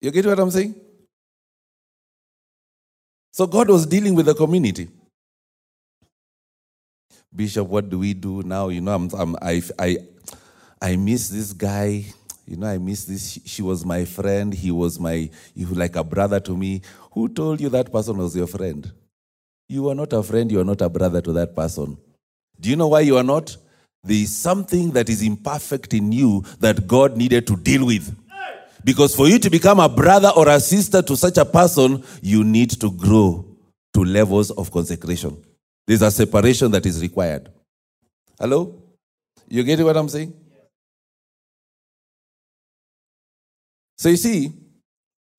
You get what I'm saying? So God was dealing with the community. Bishop, what do we do now? You know, I'm, I'm, I, I, I miss this guy. You know, I miss this. She, she was my friend. He was my, he was like a brother to me. Who told you that person was your friend? You are not a friend. You are not a brother to that person. Do you know why you are not? There is something that is imperfect in you that God needed to deal with. Because for you to become a brother or a sister to such a person, you need to grow to levels of consecration. There's a separation that is required. Hello? You get what I'm saying? So you see,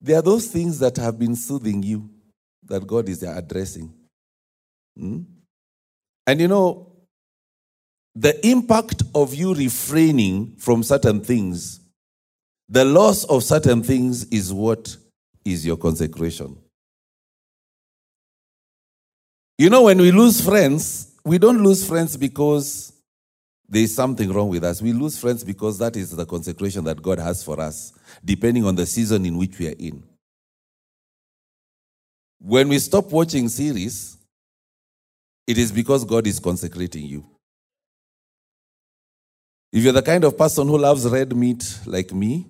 there are those things that have been soothing you that God is addressing. Hmm? And you know, the impact of you refraining from certain things, the loss of certain things is what is your consecration. You know, when we lose friends, we don't lose friends because there is something wrong with us. We lose friends because that is the consecration that God has for us, depending on the season in which we are in. When we stop watching series, it is because God is consecrating you. If you're the kind of person who loves red meat like me,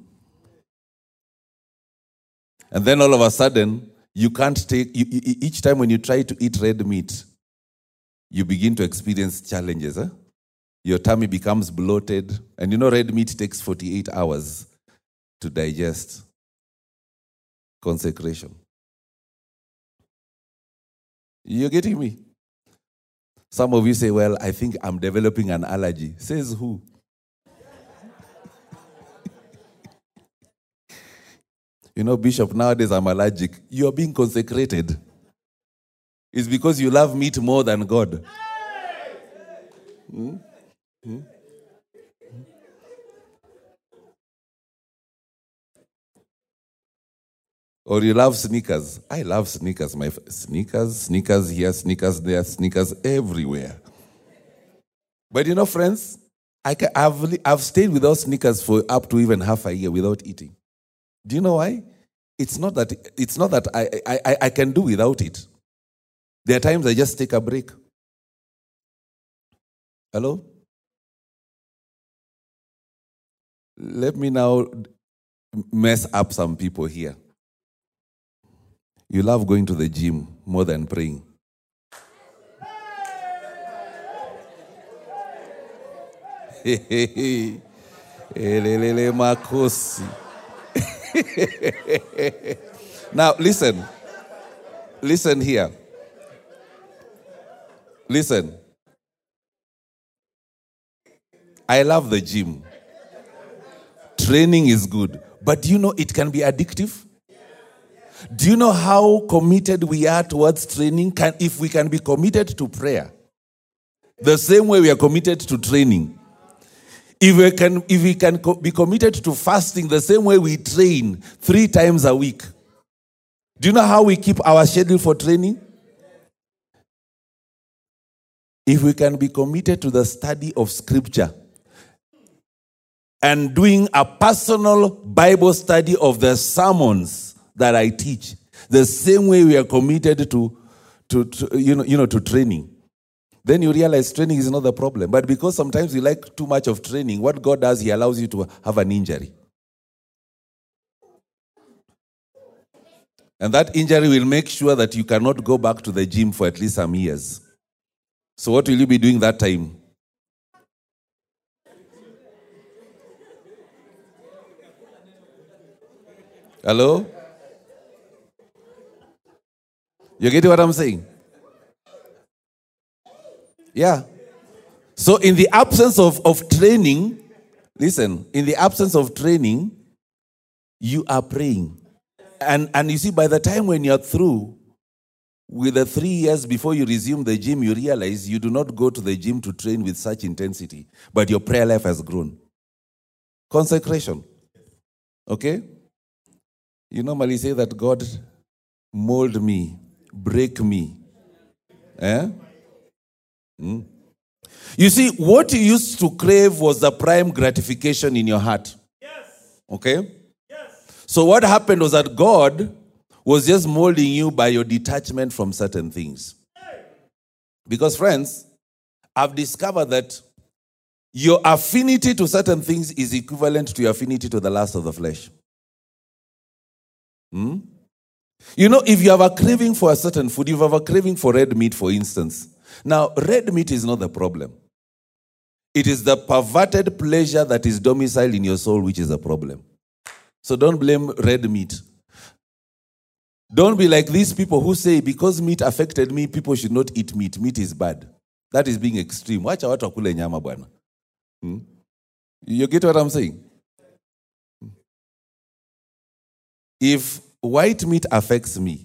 and then all of a sudden, you can't take, you, each time when you try to eat red meat, you begin to experience challenges. Eh? Your tummy becomes bloated. And you know, red meat takes forty-eight hours to digest. Consecration. You're getting me? Some of you say, well, I think I'm developing an allergy. Says who? You know, Bishop, nowadays I'm allergic. You are being consecrated. It's because you love meat more than God. Hmm? Hmm? Or you love sneakers. I love sneakers. My sneakers, sneakers here, sneakers there, sneakers everywhere. But you know, friends, I can, I've, I've stayed without sneakers for up to even half a year without eating. Do you know why? It's not that it's not that I, I, I can do without it. There are times I just take a break. Hello? Let me now mess up some people here. You love going to the gym more than praying. Now, listen. Listen here. Listen. I love the gym. Training is good. But do you know it can be addictive? Do you know how committed we are towards training? Can, if we can be committed to prayer, the same way we are committed to training. If we can, if we can co- be committed to fasting, the same way we train three times a week. Do you know how we keep our schedule for training? If we can be committed to the study of Scripture and doing a personal Bible study of the sermons that I teach, the same way we are committed to, to, to you know, you know, to training. Then you realize training is not the problem. But because sometimes we like too much of training, what God does, He allows you to have an injury. And that injury will make sure that you cannot go back to the gym for at least some years. So what will you be doing that time? Hello? You get what I'm saying? Yeah. So in the absence of, of training, listen, in the absence of training, you are praying. And and you see, by the time when you're through with the three years before you resume the gym, you realize you do not go to the gym to train with such intensity, but your prayer life has grown. Consecration. Okay? You normally say that God mold me, break me. Eh? Hmm. You see, what you used to crave was the prime gratification in your heart. Yes. Okay? Yes. So what happened was that God was just molding you by your detachment from certain things. Because, friends, I've discovered that your affinity to certain things is equivalent to your affinity to the lust of the flesh. Hmm? You know, if you have a craving for a certain food, if you have a craving for red meat, for instance. Now, red meat is not the problem. It is the perverted pleasure that is domiciled in your soul which is the problem. So don't blame red meat. Don't be like these people who say, because meat affected me, people should not eat meat. Meat is bad. That is being extreme. Wacha watu wakule nyama bwana. You get what I'm saying? If white meat affects me,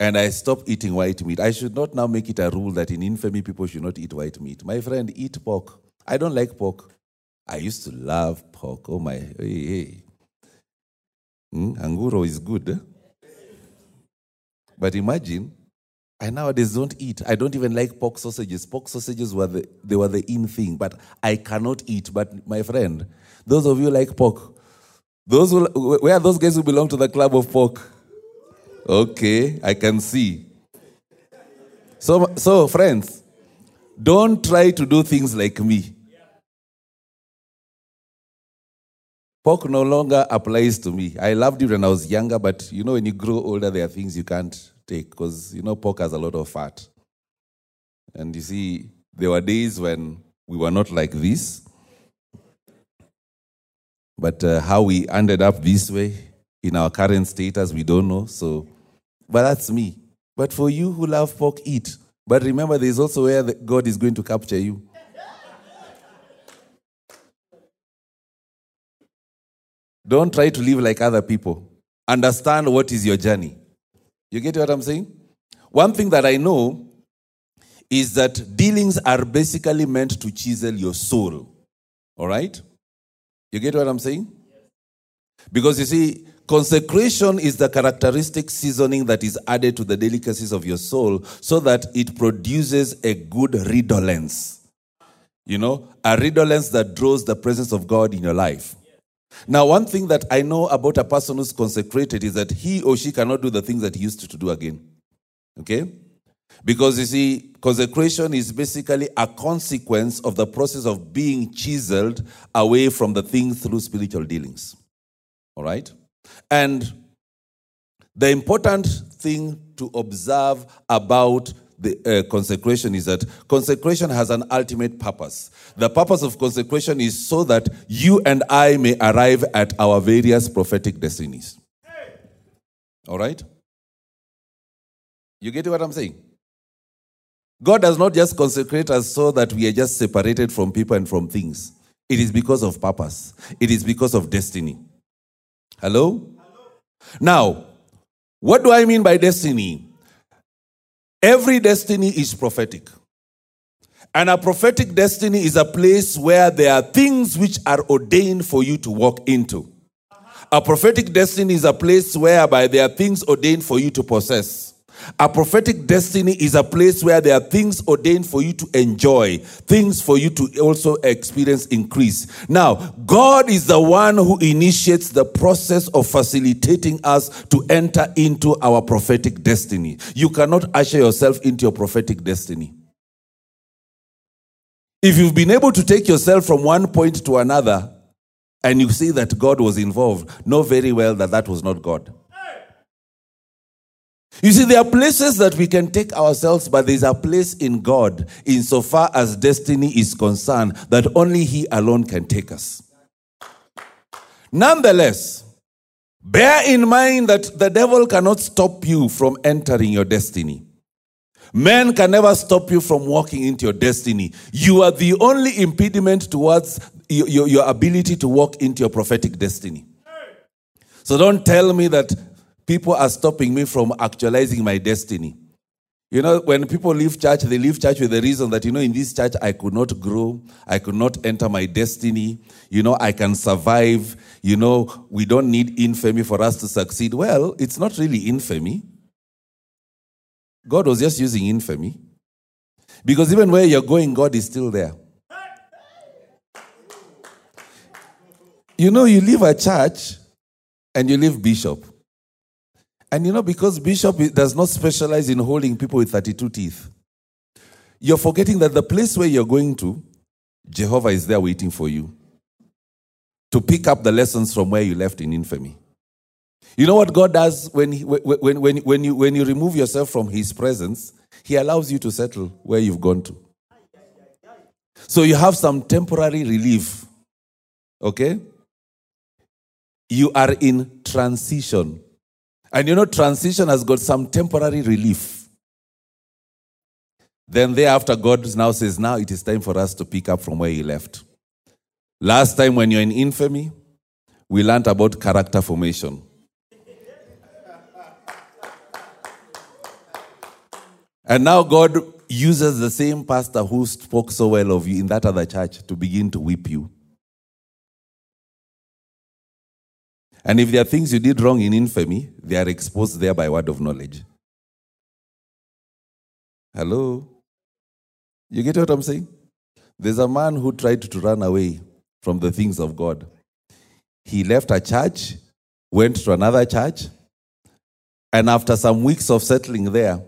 and I stop eating white meat, I should not now make it a rule that in infamy people should not eat white meat. My friend, eat pork. I don't like pork. I used to love pork. Oh my, hey, hey. Hmm? Anguro is good. Eh? But imagine, I nowadays don't eat. I don't even like pork sausages. Pork sausages, were the, they were the in thing, but I cannot eat. But my friend, those of you like pork, those who, where are those guys who belong to the club of pork? Okay, I can see. So, so friends, don't try to do things like me. Pork no longer applies to me. I loved it when I was younger, but you know, when you grow older, there are things you can't take because, you know, pork has a lot of fat. And you see, there were days when we were not like this. But uh, how we ended up this way, in our current status, we don't know. So, but that's me. But for you who love pork, eat. But remember, there's also where the God is going to capture you. Don't try to live like other people. Understand what is your journey. You get what I'm saying? One thing that I know is that dealings are basically meant to chisel your soul. All right? You get what I'm saying? Because you see, consecration is the characteristic seasoning that is added to the delicacies of your soul so that it produces a good redolence. You know, a redolence that draws the presence of God in your life. Now, one thing that I know about a person who's consecrated is that he or she cannot do the things that he used to, to do again. Okay? Because, you see, consecration is basically a consequence of the process of being chiseled away from the things through spiritual dealings. All right? And the important thing to observe about the uh, consecration is that consecration has an ultimate purpose. The purpose of consecration is so that you and I may arrive at our various prophetic destinies. All right? You get what I'm saying? God does not just consecrate us so that we are just separated from people and from things. It is because of purpose. It is because of destiny. Hello? Hello? Now, what do I mean by destiny? Every destiny is prophetic. And a prophetic destiny is a place where there are things which are ordained for you to walk into. A prophetic destiny is a place whereby there are things ordained for you to possess. A prophetic destiny is a place where there are things ordained for you to enjoy, things for you to also experience increase. Now, God is the one who initiates the process of facilitating us to enter into our prophetic destiny. You cannot usher yourself into your prophetic destiny. If you've been able to take yourself from one point to another and you see that God was involved, know very well that that was not God. You see, there are places that we can take ourselves, but there's a place in God, insofar as destiny is concerned, that only He alone can take us. Nonetheless, bear in mind that the devil cannot stop you from entering your destiny. Men can never stop you from walking into your destiny. You are the only impediment towards your, your ability to walk into your prophetic destiny. So don't tell me that people are stopping me from actualizing my destiny. You know, when people leave church, they leave church with the reason that, you know, in this church, I could not grow. I could not enter my destiny. You know, I can survive. You know, we don't need infamy for us to succeed. Well, it's not really infamy. God was just using infamy. Because even where you're going, God is still there. You know, you leave a church and you leave Bishop. And you know, because Bishop does not specialize in holding people with thirty-two teeth, you're forgetting that the place where you're going to, Jehovah is there waiting for you to pick up the lessons from where you left in infamy. You know what God does when he, when when when you when you remove yourself from His presence? He allows you to settle where you've gone to. So you have some temporary relief. Okay? You are in transition. And you know, transition has got some temporary relief. Then thereafter, God now says, now it is time for us to pick up from where He left. Last time when you're in infamy, we learned about character formation. And now God uses the same pastor who spoke so well of you in that other church to begin to whip you. And if there are things you did wrong in infamy, they are exposed there by word of knowledge. Hello? You get what I'm saying? There's a man who tried to run away from the things of God. He left a church, went to another church, and after some weeks of settling there,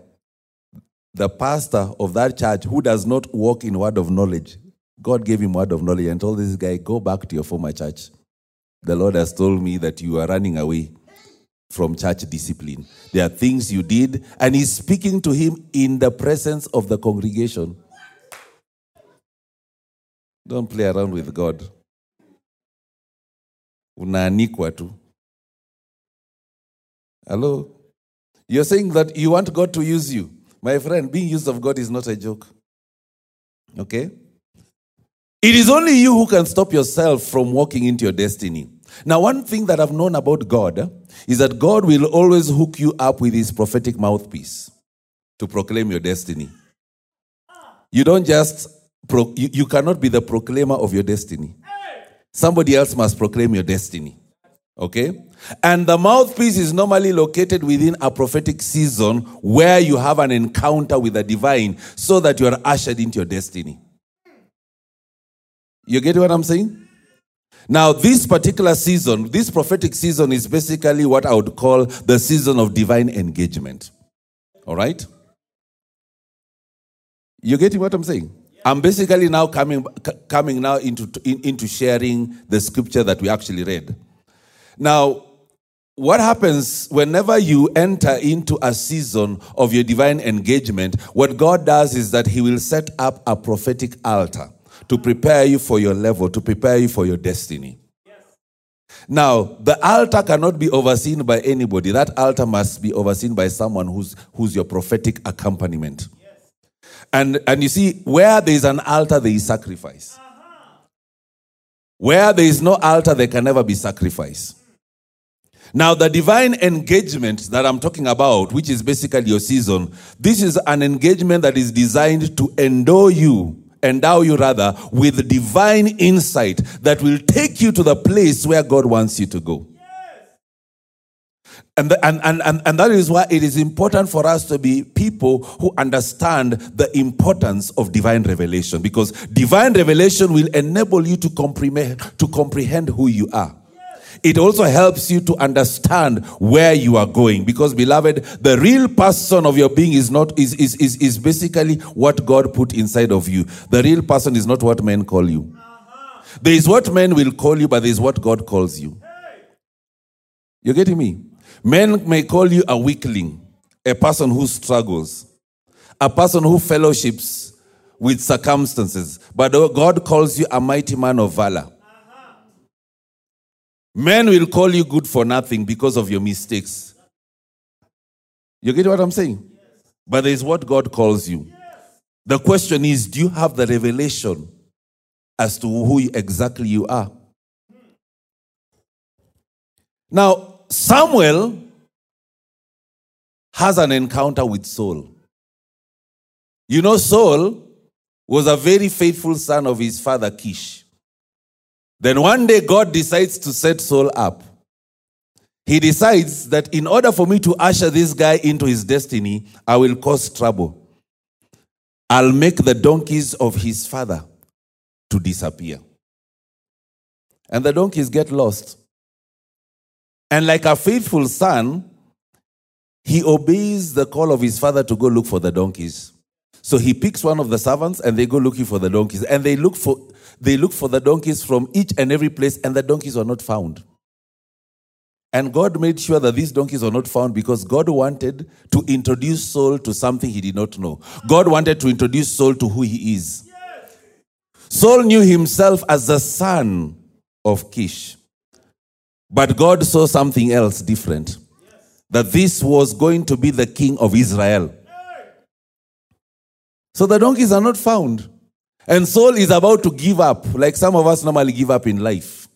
the pastor of that church, who does not walk in word of knowledge, God gave him word of knowledge and told this guy, go back to your former church. The Lord has told me that you are running away from church discipline. There are things you did, and He's speaking to him in the presence of the congregation. Don't play around with God. Unaanikwa tu. Hello? You're saying that you want God to use you. My friend, being used of God is not a joke. Okay? It is only you who can stop yourself from walking into your destiny. Now, one thing that I've known about God is that God will always hook you up with His prophetic mouthpiece to proclaim your destiny. You don't just, pro- you, you cannot be the proclaimer of your destiny. Somebody else must proclaim your destiny. Okay? And the mouthpiece is normally located within a prophetic season where you have an encounter with the divine so that you are ushered into your destiny. You get what I'm saying? Now, this particular season, this prophetic season is basically what I would call the season of divine engagement. All right? You getting what I'm saying? Yeah. I'm basically now coming coming now into, in, into sharing the scripture that we actually read. Now, what happens whenever you enter into a season of your divine engagement, what God does is that he will set up a prophetic altar to prepare you for your level, to prepare you for your destiny. Yes. Now, the altar cannot be overseen by anybody. That altar must be overseen by someone who's who's your prophetic accompaniment. Yes. And, and you see, where there is an altar, there is sacrifice. Uh-huh. Where there is no altar, there can never be sacrifice. Now, the divine engagement that I'm talking about, which is basically your season, this is an engagement that is designed to endow you Endow you rather with divine insight that will take you to the place where God wants you to go. Yes. And, the, and, and, and, and that is why it is important for us to be people who understand the importance of divine revelation, because divine revelation will enable you to comprehend, to comprehend who you are. Yes. It also helps you to understand where you are going, because, beloved, the real person of your being is not is is is, is basically what God put inside of you. The real person is not what men call you. Uh-huh. There is what men will call you, but there is what God calls you. Hey. You're getting me? Men may call you a weakling, a person who struggles, a person who fellowships with circumstances, but God calls you a mighty man of valor. Men will call you good for nothing because of your mistakes. You get what I'm saying? Yes. But there is what God calls you. Yes. The question is, do you have the revelation as to who you, exactly you are? Hmm. Now, Samuel has an encounter with Saul. You know, Saul was a very faithful son of his father Kish. Then one day God decides to set Saul up. He decides that in order for me to usher this guy into his destiny, I will cause trouble. I'll make the donkeys of his father to disappear. And the donkeys get lost. And like a faithful son, he obeys the call of his father to go look for the donkeys. So he picks one of the servants and they go looking for the donkeys. And they look for they look for the donkeys from each and every place, and the donkeys were not found. And God made sure that these donkeys were not found because God wanted to introduce Saul to something he did not know. God wanted to introduce Saul to who he is. Yes. Saul knew himself as the son of Kish. But God saw something else different. Yes. That this was going to be the king of Israel. So the donkeys are not found. And Saul is about to give up, like some of us normally give up in life.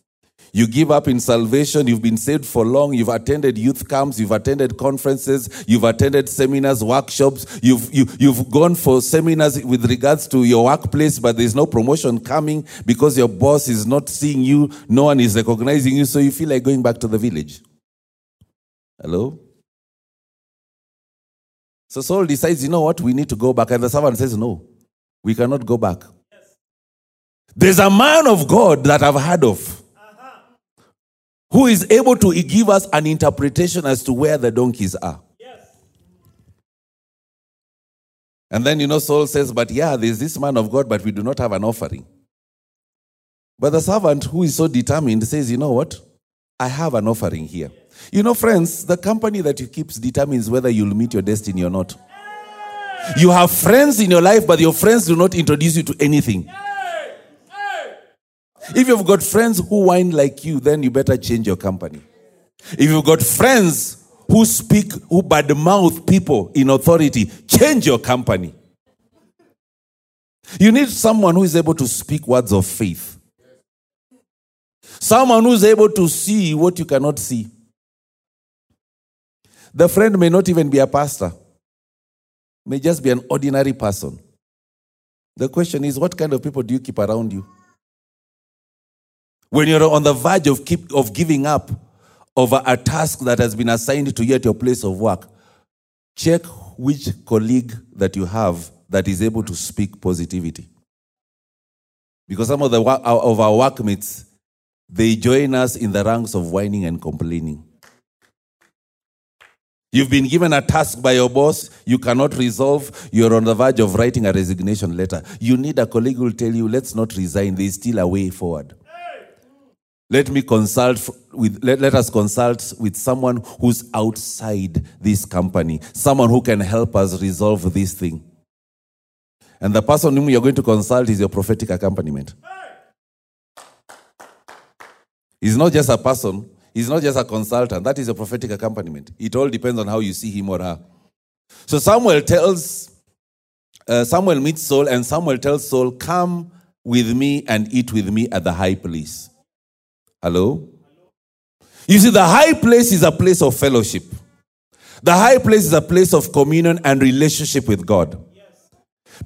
You give up in salvation, you've been saved for long, you've attended youth camps, you've attended conferences, you've attended seminars, workshops, you've you, you've gone for seminars with regards to your workplace, but there's no promotion coming because your boss is not seeing you, no one is recognizing you, so you feel like going back to the village. Hello? So Saul decides, you know what, we need to go back. And the servant says, no, we cannot go back. Yes. There's a man of God that I've heard of, uh-huh, who is able to give us an interpretation as to where the donkeys are. Yes. And then, you know, Saul says, but yeah, there's this man of God, but we do not have an offering. But the servant, who is so determined, says, you know what, I have an offering here. You know, friends, the company that you keep determines whether you'll meet your destiny or not. Hey! You have friends in your life, but your friends do not introduce you to anything. Hey! Hey! If you've got friends who whine like you, then you better change your company. If you've got friends who speak, who badmouth people in authority, change your company. You need someone who is able to speak words of faith. Someone who is able to see what you cannot see. The friend may not even be a pastor, may just be an ordinary person. The question is, what kind of people do you keep around you? When you're on the verge of keep, of giving up over a task that has been assigned to you at your place of work, check which colleague that you have that is able to speak positivity. Because some of, the, of our workmates, they join us in the ranks of whining and complaining. You've been given a task by your boss. You cannot resolve. You're on the verge of writing a resignation letter. You need a colleague who will tell you, let's not resign. There's still a way forward. Let me consult with. Let, let us consult with someone who's outside this company, someone who can help us resolve this thing. And the person whom you're going to consult is your prophetic accompaniment. He's not just a person. He's not just a consultant. That is your prophetic accompaniment. It all depends on how you see him or her. So Samuel tells, uh, Samuel meets Saul, and Samuel tells Saul, "Come with me and eat with me at the high place." Hello? You see, the high place is a place of fellowship. The high place is a place of communion and relationship with God. Yes.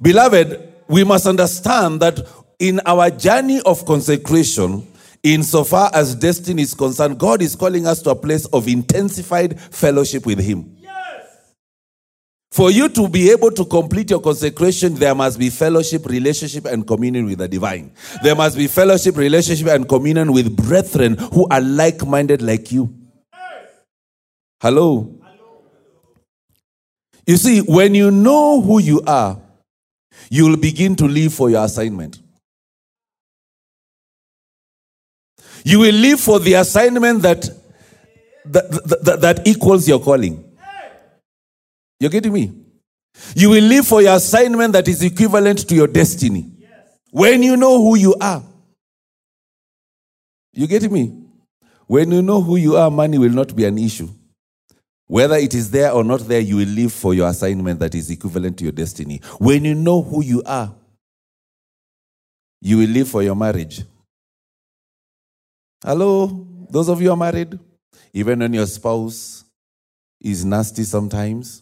Beloved, we must understand that in our journey of consecration, insofar as destiny is concerned, God is calling us to a place of intensified fellowship with Him. Yes. For you to be able to complete your consecration, there must be fellowship, relationship, and communion with the divine. There must be fellowship, relationship, and communion with brethren who are like-minded like you. Hello? You see, when you know who you are, you will begin to live for your assignment. You will live for the assignment that, that, that, that equals your calling. You're getting me? You will live for your assignment that is equivalent to your destiny. When you know who you are. You getting me? When you know who you are, money will not be an issue. Whether it is there or not there, you will live for your assignment that is equivalent to your destiny. When you know who you are, you will live for your marriage. Hello, those of you who are married, even when your spouse is nasty sometimes,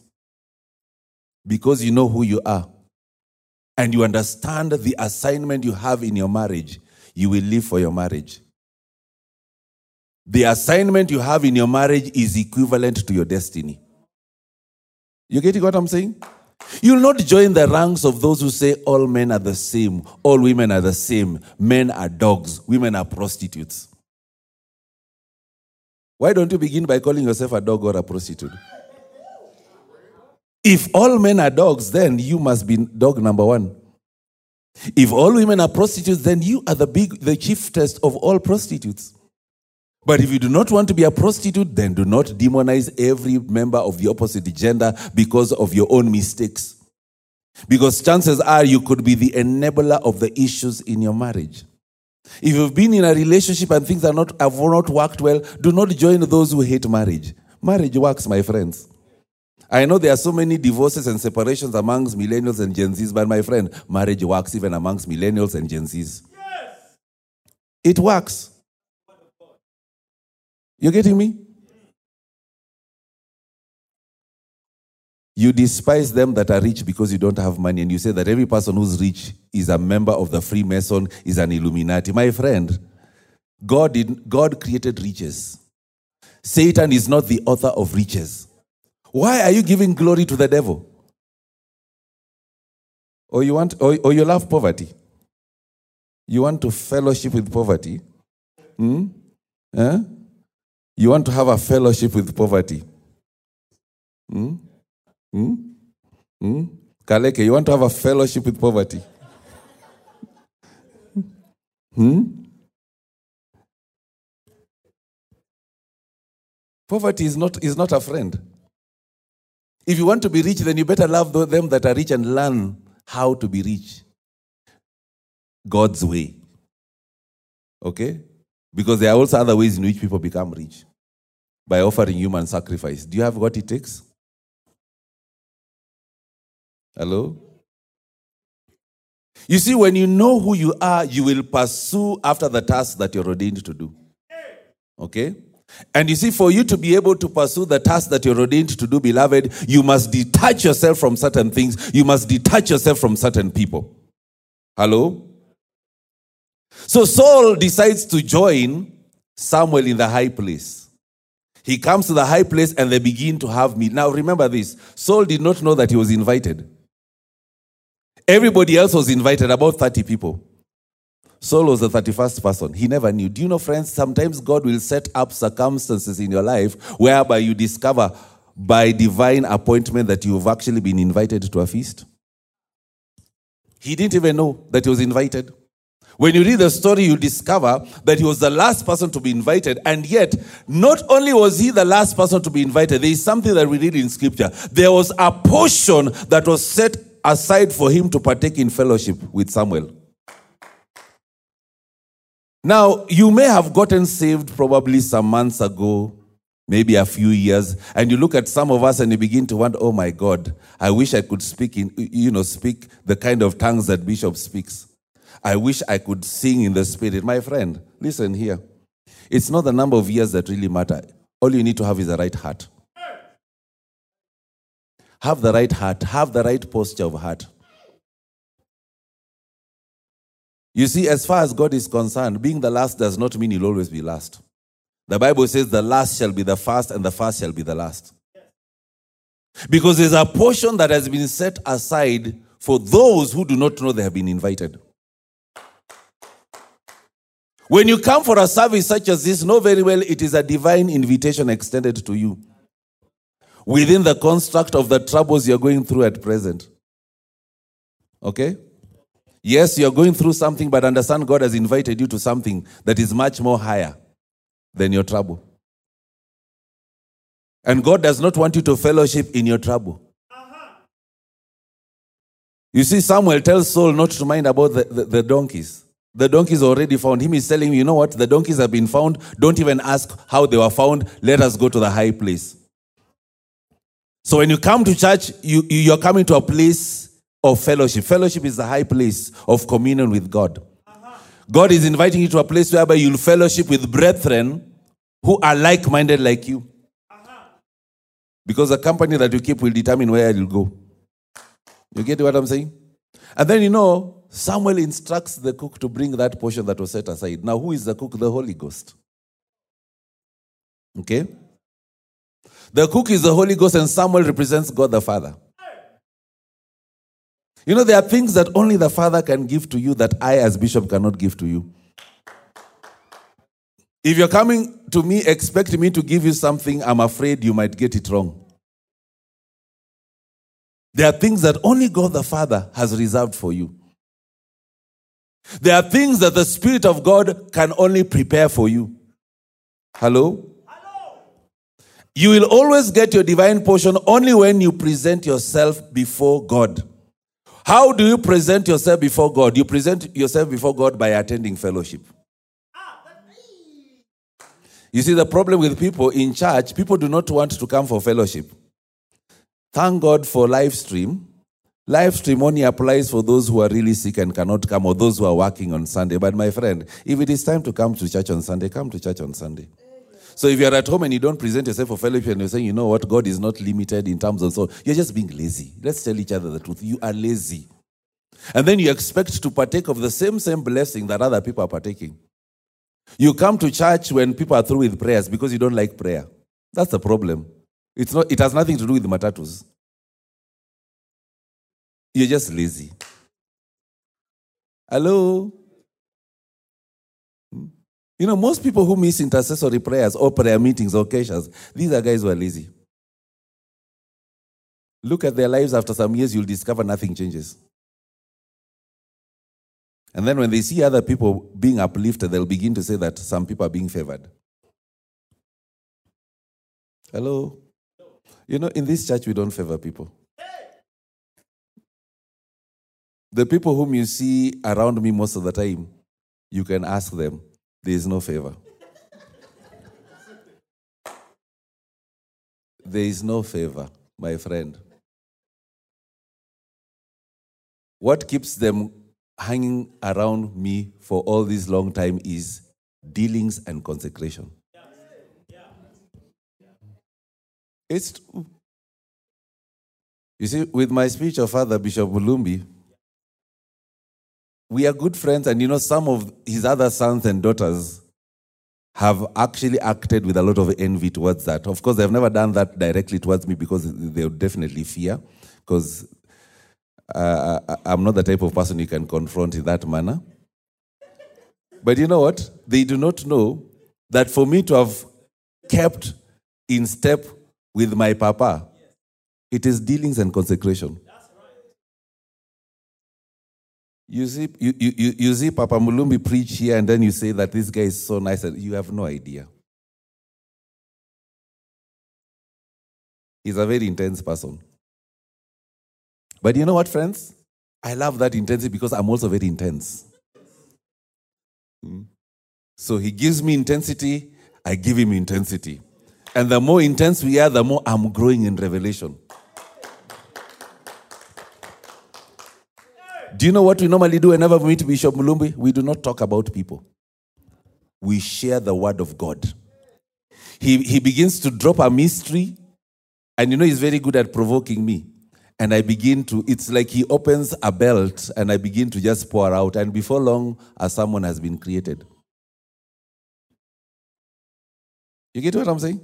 because you know who you are and you understand the assignment you have in your marriage, you will live for your marriage. The assignment you have in your marriage is equivalent to your destiny. You getting what I'm saying? You'll not join the ranks of those who say all men are the same, all women are the same, men are dogs, women are prostitutes. Why don't you begin by calling yourself a dog or a prostitute? If all men are dogs, then you must be dog number one. If all women are prostitutes, then you are the big, the chiefest of all prostitutes. But if you do not want to be a prostitute, then do not demonize every member of the opposite gender because of your own mistakes. Because chances are you could be the enabler of the issues in your marriage. If you've been in a relationship and things are not have not worked well, do not join those who hate marriage. Marriage works, my friends. I know there are so many divorces and separations amongst millennials and Gen Zs, but my friend, marriage works even amongst millennials and Gen Zs. Yes. It works. You're getting me? You despise them that are rich because you don't have money, and you say that every person who's rich is a member of the Freemason, is an Illuminati. My friend, God did, God created riches. Satan is not the author of riches. Why are you giving glory to the devil? Or you want, or, or you love poverty? You want to fellowship with poverty? Hmm? Huh? You want to have a fellowship with poverty? Hmm? Hmm? Hmm? Kaleke, you want to have a fellowship with poverty? Hmm? Poverty is not, is not a friend. If you want to be rich, then you better love them that are rich and learn how to be rich. God's way. Okay? Because there are also other ways in which people become rich. By offering human sacrifice. Do you have what it takes? Hello? You see, when you know who you are, you will pursue after the task that you're ordained to do. Okay? And you see, for you to be able to pursue the task that you're ordained to do, beloved, you must detach yourself from certain things. You must detach yourself from certain people. Hello? So Saul decides to join Samuel in the high place. He comes to the high place and they begin to have meat. Now remember this, Saul did not know that he was invited. Everybody else was invited, about thirty people. Saul was the thirty-first person. He never knew. Do you know, friends, sometimes God will set up circumstances in your life whereby you discover by divine appointment that you've actually been invited to a feast. He didn't even know that he was invited. When you read the story, you discover that he was the last person to be invited. And yet, not only was he the last person to be invited, there is something that we read in Scripture. There was a portion that was set aside for him to partake in fellowship with Samuel. Now, you may have gotten saved probably some months ago, maybe a few years, and you look at some of us and you begin to wonder, oh my God, I wish I could speak in, you know, speak the kind of tongues that Bishop speaks. I wish I could sing in the Spirit. My friend, listen here. It's not the number of years that really matter. All you need to have is the right heart. Have the right heart. Have the right posture of heart. You see, as far as God is concerned, being the last does not mean you'll always be last. The Bible says the last shall be the first and the first shall be the last. Because there's a portion that has been set aside for those who do not know they have been invited. When you come for a service such as this, know very well it is a divine invitation extended to you within the construct of the troubles you're going through at present. Okay? Yes, you're going through something, but understand God has invited you to something that is much more higher than your trouble. And God does not want you to fellowship in your trouble. Uh-huh. You see, Samuel tells Saul not to mind about the, the, the donkeys. The donkeys already found. Him is telling him, you know what? The donkeys have been found. Don't even ask how they were found. Let us go to the high place. So when you come to church, you, you're coming to a place of fellowship. Fellowship is the high place of communion with God. Uh-huh. God is inviting you to a place whereby you'll fellowship with brethren who are like-minded like you. Uh-huh. Because the company that you keep will determine where you'll go. You get what I'm saying? And then you know, Samuel instructs the cook to bring that portion that was set aside. Now, who is the cook? The Holy Ghost. Okay? The cook is the Holy Ghost, and Samuel represents God the Father. You know, there are things that only the Father can give to you that I, as bishop, cannot give to you. If you're coming to me, expect me to give you something, I'm afraid you might get it wrong. There are things that only God the Father has reserved for you. There are things that the Spirit of God can only prepare for you. Hello? Hello? You will always get your divine portion only when you present yourself before God. How do you present yourself before God? You present yourself before God by attending fellowship. Ah, you see, the problem with people in church, people do not want to come for fellowship. Thank God for live stream. Live stream only applies for those who are really sick and cannot come, or those who are working on Sunday. But my friend, if it is time to come to church on Sunday, come to church on Sunday. So if you are at home and you don't present yourself for fellowship and you're saying, you know what, God is not limited in terms of so, you're just being lazy. Let's tell each other the truth. You are lazy. And then you expect to partake of the same, same blessing that other people are partaking. You come to church when people are through with prayers because you don't like prayer. That's the problem. It's not. It has nothing to do with matatus. You're just lazy. Hello? You know, most people who miss intercessory prayers or prayer meetings or occasions, these are guys who are lazy. Look at their lives after some years, you'll discover nothing changes. And then when they see other people being uplifted, they'll begin to say that some people are being favored. Hello? You know, in this church, we don't favor people. The people whom you see around me most of the time, you can ask them, there is no favor. There is no favor, my friend. What keeps them hanging around me for all this long time is dealings and consecration. It's true. You see, with my spiritual father, Bishop Mulumbi, we are good friends, and you know, some of his other sons and daughters have actually acted with a lot of envy towards that. Of course, they've never done that directly towards me because they would definitely fear, because uh, I'm not the type of person you can confront in that manner. But you know what? They do not know that for me to have kept in step with my papa, it is dealings and consecration. You see, you, you, you see Papa Mulumbi preach here, and then you say that this guy is so nice, and you have no idea. He's a very intense person. But you know what, friends? I love that intensity because I'm also very intense. So he gives me intensity, I give him intensity. And the more intense we are, the more I'm growing in revelation. Do you know what we normally do whenever we meet Bishop Mulumbi? We do not talk about people. We share the word of God. He he begins to drop a mystery. And you know, he's very good at provoking me. And I begin to, it's like he opens a belt and I begin to just pour out. And before long, a someone has been created. You get what I'm saying?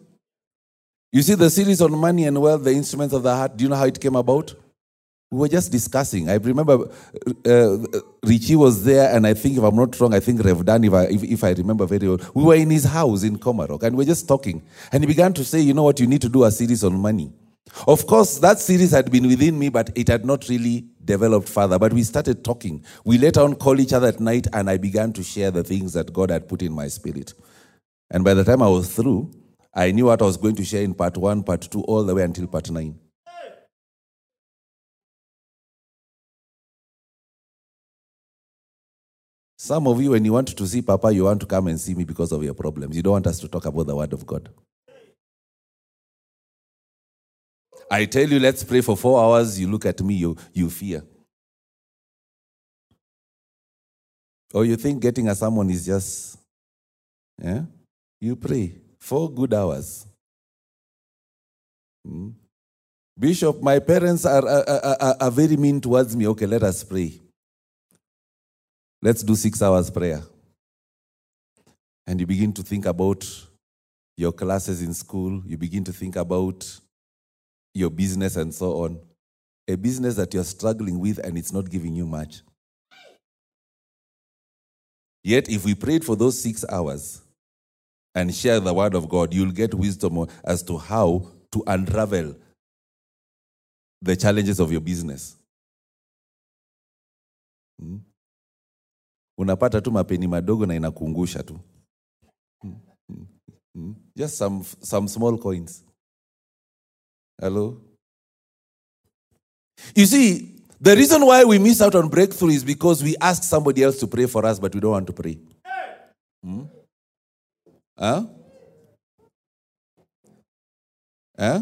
You see the series on money and wealth, the instruments of the heart. Do you know how it came about? We were just discussing. I remember uh, Richie was there, and I think, if I'm not wrong, I think Revdan, if I, if, if I remember very well, we were in his house in Comarock, and we were just talking. And he began to say, you know what, you need to do a series on money. Of course, that series had been within me, but it had not really developed further. But we started talking. We later on called each other at night, and I began to share the things that God had put in my spirit. And by the time I was through, I knew what I was going to share in part one, part two, all the way until part nine. Some of you, when you want to see Papa, you want to come and see me because of your problems. You don't want us to talk about the word of God. I tell you, let's pray for four hours. You look at me, you, you fear. Or you think getting a sermon is just, yeah? You pray four good hours. Hmm? Bishop, my parents are, are, are, are very mean towards me. Okay, let us pray. Let's do six hours prayer. And you begin to think about your classes in school. You begin to think about your business and so on. A business that you're struggling with and it's not giving you much. Yet if we prayed for those six hours and share the word of God, you'll get wisdom as to how to unravel the challenges of your business. Hmm? Unapata tu mapeni madogo na inakungusha tu. Just some some small coins. Hello? You see, the reason why we miss out on breakthrough is because we ask somebody else to pray for us, but we don't want to pray. Hmm? Huh? Huh?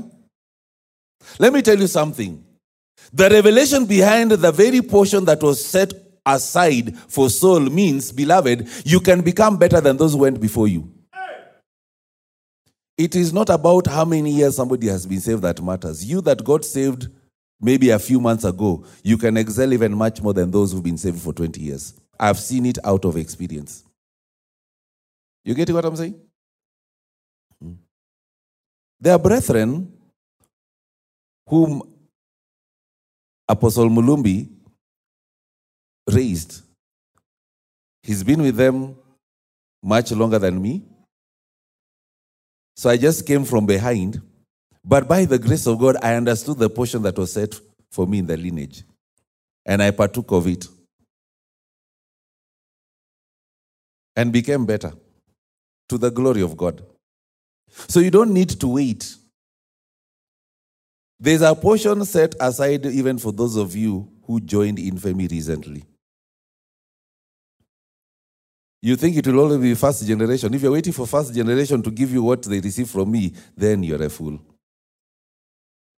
Let me tell you something. The revelation behind the very portion that was set aside for Saul means, beloved, you can become better than those who went before you. It is not about how many years somebody has been saved that matters. You that got saved maybe a few months ago, you can excel even much more than those who've been saved for twenty years. I've seen it out of experience. You get what I'm saying? There are brethren whom Apostle Mulumbi raised. He's been with them much longer than me. So I just came from behind. But by the grace of God, I understood the portion that was set for me in the lineage. And I partook of it. And became better. To the glory of God. So you don't need to wait. There's a portion set aside even for those of you who joined Infamy recently. You think it will only be first generation. If you're waiting for first generation to give you what they receive from me, then you're a fool.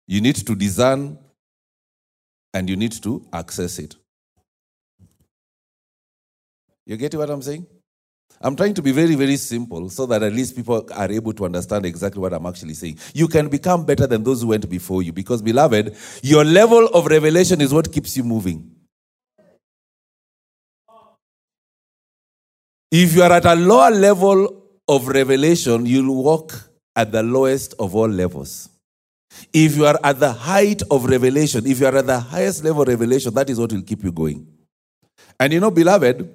You need to discern and you need to access it. You get what I'm saying? I'm trying to be very, very simple so that at least people are able to understand exactly what I'm actually saying. You can become better than those who went before you because, beloved, your level of revelation is what keeps you moving. If you are at a lower level of revelation, you'll walk at the lowest of all levels. If you are at the height of revelation, if you are at the highest level of revelation, that is what will keep you going. And you know, beloved,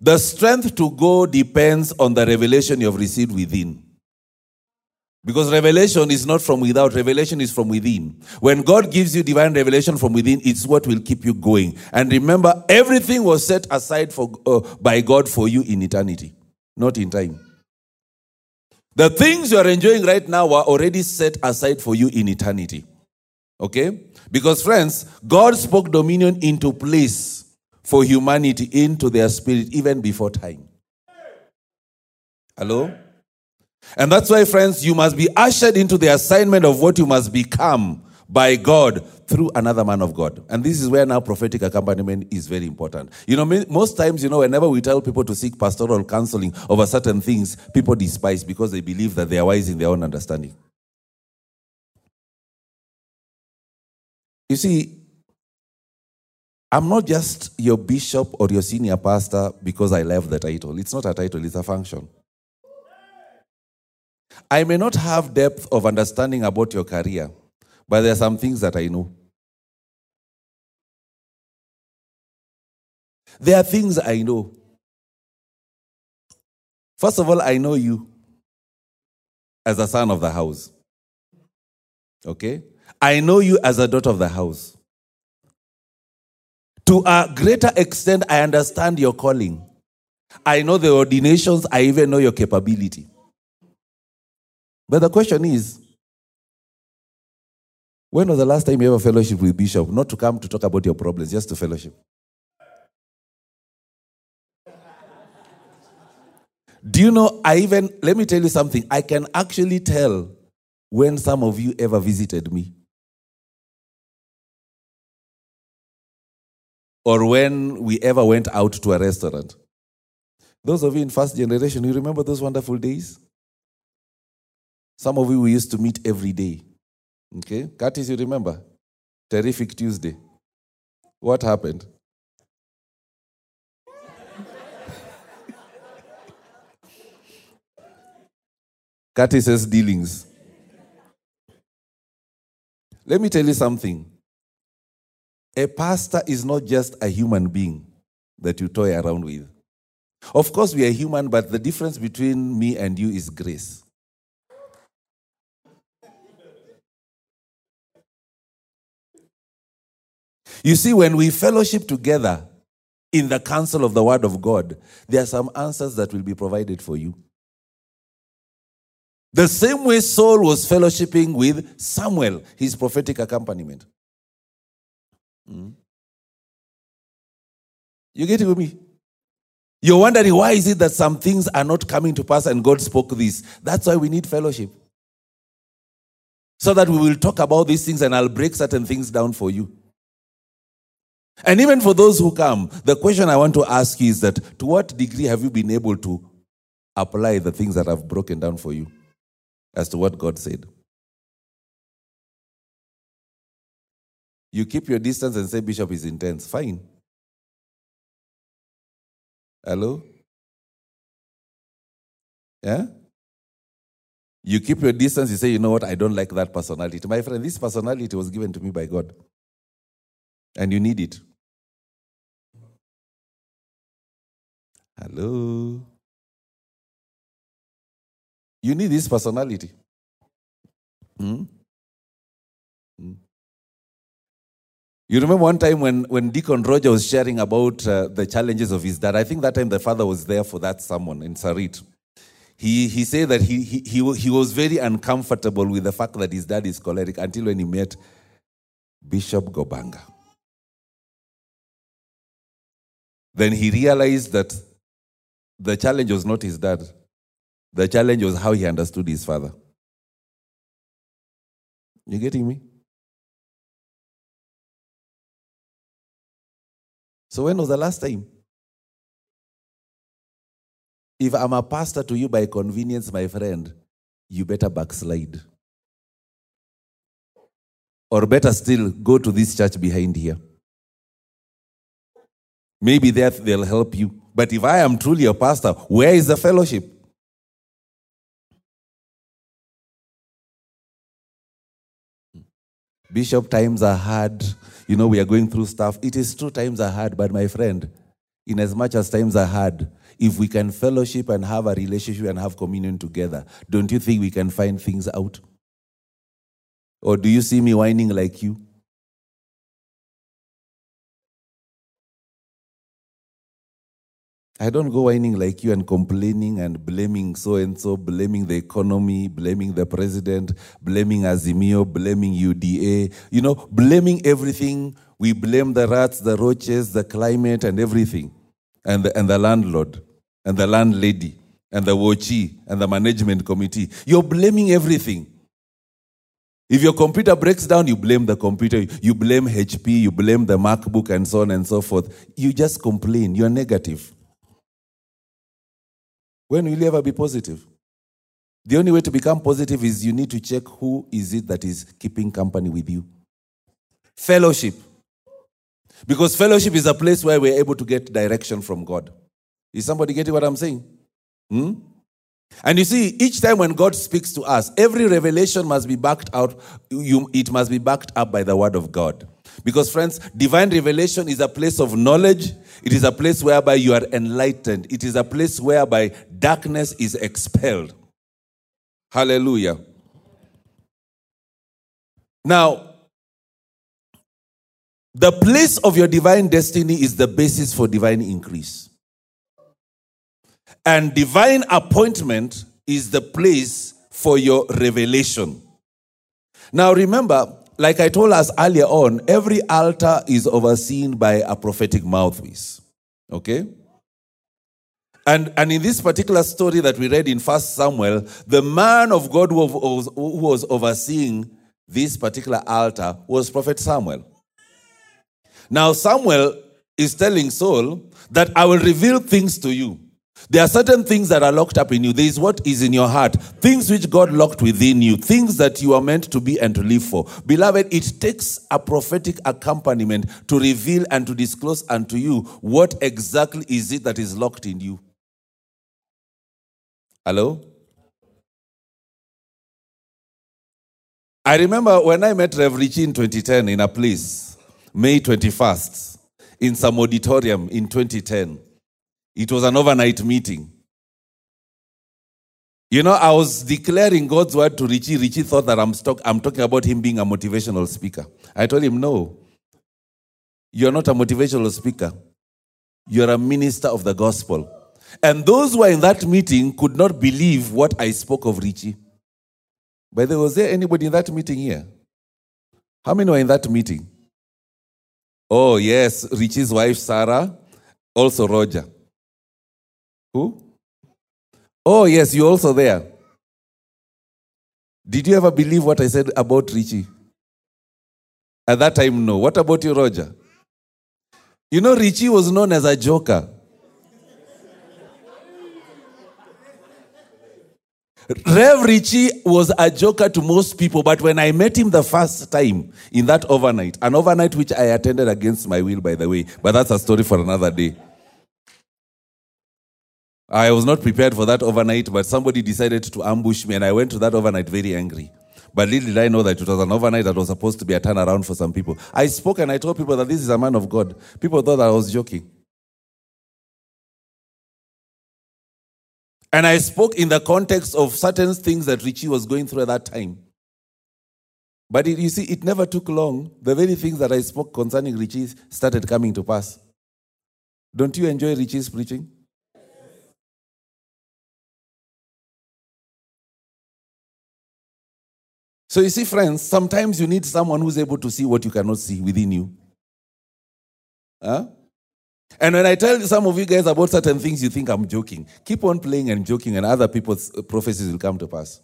The strength to go depends on the revelation you have received within. Because revelation is not from without, revelation is from within. When God gives you divine revelation from within, it's what will keep you going. And remember, everything was set aside for uh, by God for you in eternity, not in time. The things you are enjoying right now are already set aside for you in eternity. Okay? Because friends, God spoke dominion into place for humanity, into their spirit, even before time. Hello? And that's why, friends, you must be ushered into the assignment of what you must become by God through another man of God. And this is where now prophetic accompaniment is very important. You know, most times, you know, whenever we tell people to seek pastoral counseling over certain things, people despise because they believe that they are wise in their own understanding. You see, I'm not just your bishop or your senior pastor because I love the title. It's not a title, it's a function. I may not have depth of understanding about your career, but there are some things that I know. There are things I know. First of all, I know you as a son of the house. Okay? I know you as a daughter of the house. To a greater extent, I understand your calling. I know the ordinations. I even know your capability. But the question is, when was the last time you ever fellowship with Bishop? Not to come to talk about your problems, just to fellowship. Do you know, I even, let me tell you something. I can actually tell when some of you ever visited me. Or when we ever went out to a restaurant. Those of you in first generation, you remember those wonderful days? Some of you we used to meet every day. Okay? Curtis, you remember? Terrific Tuesday. What happened? Curtis's dealings. Let me tell you something. A pastor is not just a human being that you toy around with. Of course, we are human, but the difference between me and you is grace. You see, when we fellowship together in the counsel of the Word of God, there are some answers that will be provided for you. The same way Saul was fellowshipping with Samuel, his prophetic accompaniment. Mm. You get it with me? You're wondering, why is it that some things are not coming to pass and God spoke this? That's why we need fellowship. So that we will talk about these things and I'll break certain things down for you. And even for those who come, the question I want to ask you is that, to what degree have you been able to apply the things that I've broken down for you as to what God said? You keep your distance and say, Bishop is intense. Fine. Hello? Yeah? You keep your distance, you say, you know what, I don't like that personality. My friend, this personality was given to me by God. And you need it. Hello? You need this personality. Hmm? Hmm. You remember one time when, when Deacon Roger was sharing about uh, the challenges of his dad. I think that time the father was there for that sermon in Sarit. He he said that he he he, he was very uncomfortable with the fact that his dad is choleric until when he met Bishop Gobanga. Then he realized that the challenge was not his dad. The challenge was how he understood his father. You getting me? So when was the last time? If I'm a pastor to you by convenience, my friend, you better backslide. Or better still, go to this church behind here. Maybe there they'll help you. But if I am truly a pastor, where is the fellowship? Bishop, times are hard. You know, we are going through stuff. It is true, times are hard. But my friend, in as much as times I had, if we can fellowship and have a relationship and have communion together, don't you think we can find things out? Or do you see me whining like you? I don't go whining like you and complaining and blaming so-and-so, blaming the economy, blaming the president, blaming Azimio, blaming U D A. You know, blaming everything. We blame the rats, the roaches, the climate and everything. And the, and the landlord, and the landlady, and the wochi, and the management committee. You're blaming everything. If your computer breaks down, you blame the computer. You blame H P, you blame the MacBook, and so on and so forth. You just complain. You're negative. When will you ever be positive? The only way to become positive is you need to check who is it that is keeping company with you. Fellowship. Because fellowship is a place where we're able to get direction from God. Is somebody getting what I'm saying? Hmm? And you see, each time when God speaks to us, every revelation must be backed out. You, it must be backed up by the word of God. Because friends, divine revelation is a place of knowledge. It is a place whereby you are enlightened. It is a place whereby darkness is expelled. Hallelujah. Now, the place of your divine destiny is the basis for divine increase. And divine appointment is the place for your revelation. Now remember, like I told us earlier on, every altar is overseen by a prophetic mouthpiece. Okay? And, and in this particular story that we read in First Samuel, the man of God who was, who was overseeing this particular altar was Prophet Samuel. Now Samuel is telling Saul that I will reveal things to you. There are certain things that are locked up in you. There is what is in your heart. Things which God locked within you. Things that you are meant to be and to live for. Beloved, it takes a prophetic accompaniment to reveal and to disclose unto you what exactly is it that is locked in you. Hello? I remember when I met Rev. Richie in twenty ten in a place, May twenty-first, in some auditorium in twenty ten. It was an overnight meeting. You know, I was declaring God's word to Richie. Richie thought that I'm, talk- I'm talking about him being a motivational speaker. I told him, no, you're not a motivational speaker. You're a minister of the gospel. And those who were in that meeting could not believe what I spoke of Richie. By the way, was there anybody in that meeting here? How many were in that meeting? Oh, yes, Richie's wife, Sarah, also Roger. Who? Oh, yes, you're also there. Did you ever believe what I said about Richie? At that time, no. What about you, Roger? You know, Richie was known as a joker. Rev Richie was a joker to most people, but when I met him the first time in that overnight, an overnight which I attended against my will, by the way, but that's a story for another day. I was not prepared for that overnight, but somebody decided to ambush me, and I went to that overnight very angry. But little did I know that it was an overnight that was supposed to be a turnaround for some people. I spoke and I told people that this is a man of God. People thought that I was joking. And I spoke in the context of certain things that Richie was going through at that time. But it, you see, it never took long. The very things that I spoke concerning Richie started coming to pass. Don't you enjoy Richie's preaching? So you see, friends, sometimes you need someone who's able to see what you cannot see within you. Huh? And when I tell some of you guys about certain things, you think I'm joking. Keep on playing and joking, and other people's prophecies will come to pass.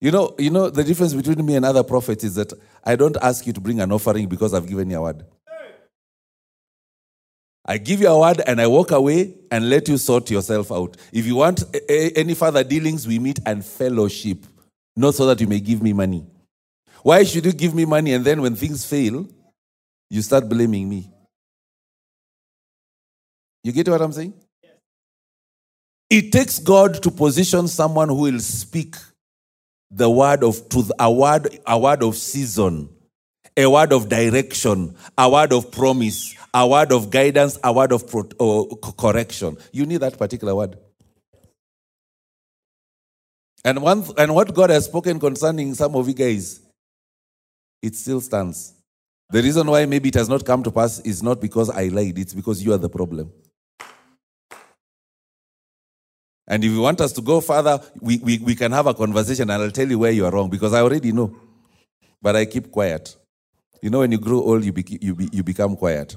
You know, you know the difference between me and other prophets is that I don't ask you to bring an offering because I've given you a word. I give you a word and I walk away and let you sort yourself out. If you want any further dealings, we meet and fellowship. Not so that you may give me money. Why should you give me money and then when things fail, you start blaming me? You get what I'm saying? Yes. It takes God to position someone who will speak the word of truth, a word, a word of season, a word of direction, a word of promise, a word of guidance, a word of pro- or correction. You need that particular word. And one and what God has spoken concerning some of you guys, it still stands. The reason why maybe it has not come to pass is not because I lied, it's because you are the problem. And if you want us to go further, we, we, we can have a conversation and I'll tell you where you are wrong, because I already know. But I keep quiet. You know, when you grow old, you be, you be, you become quiet.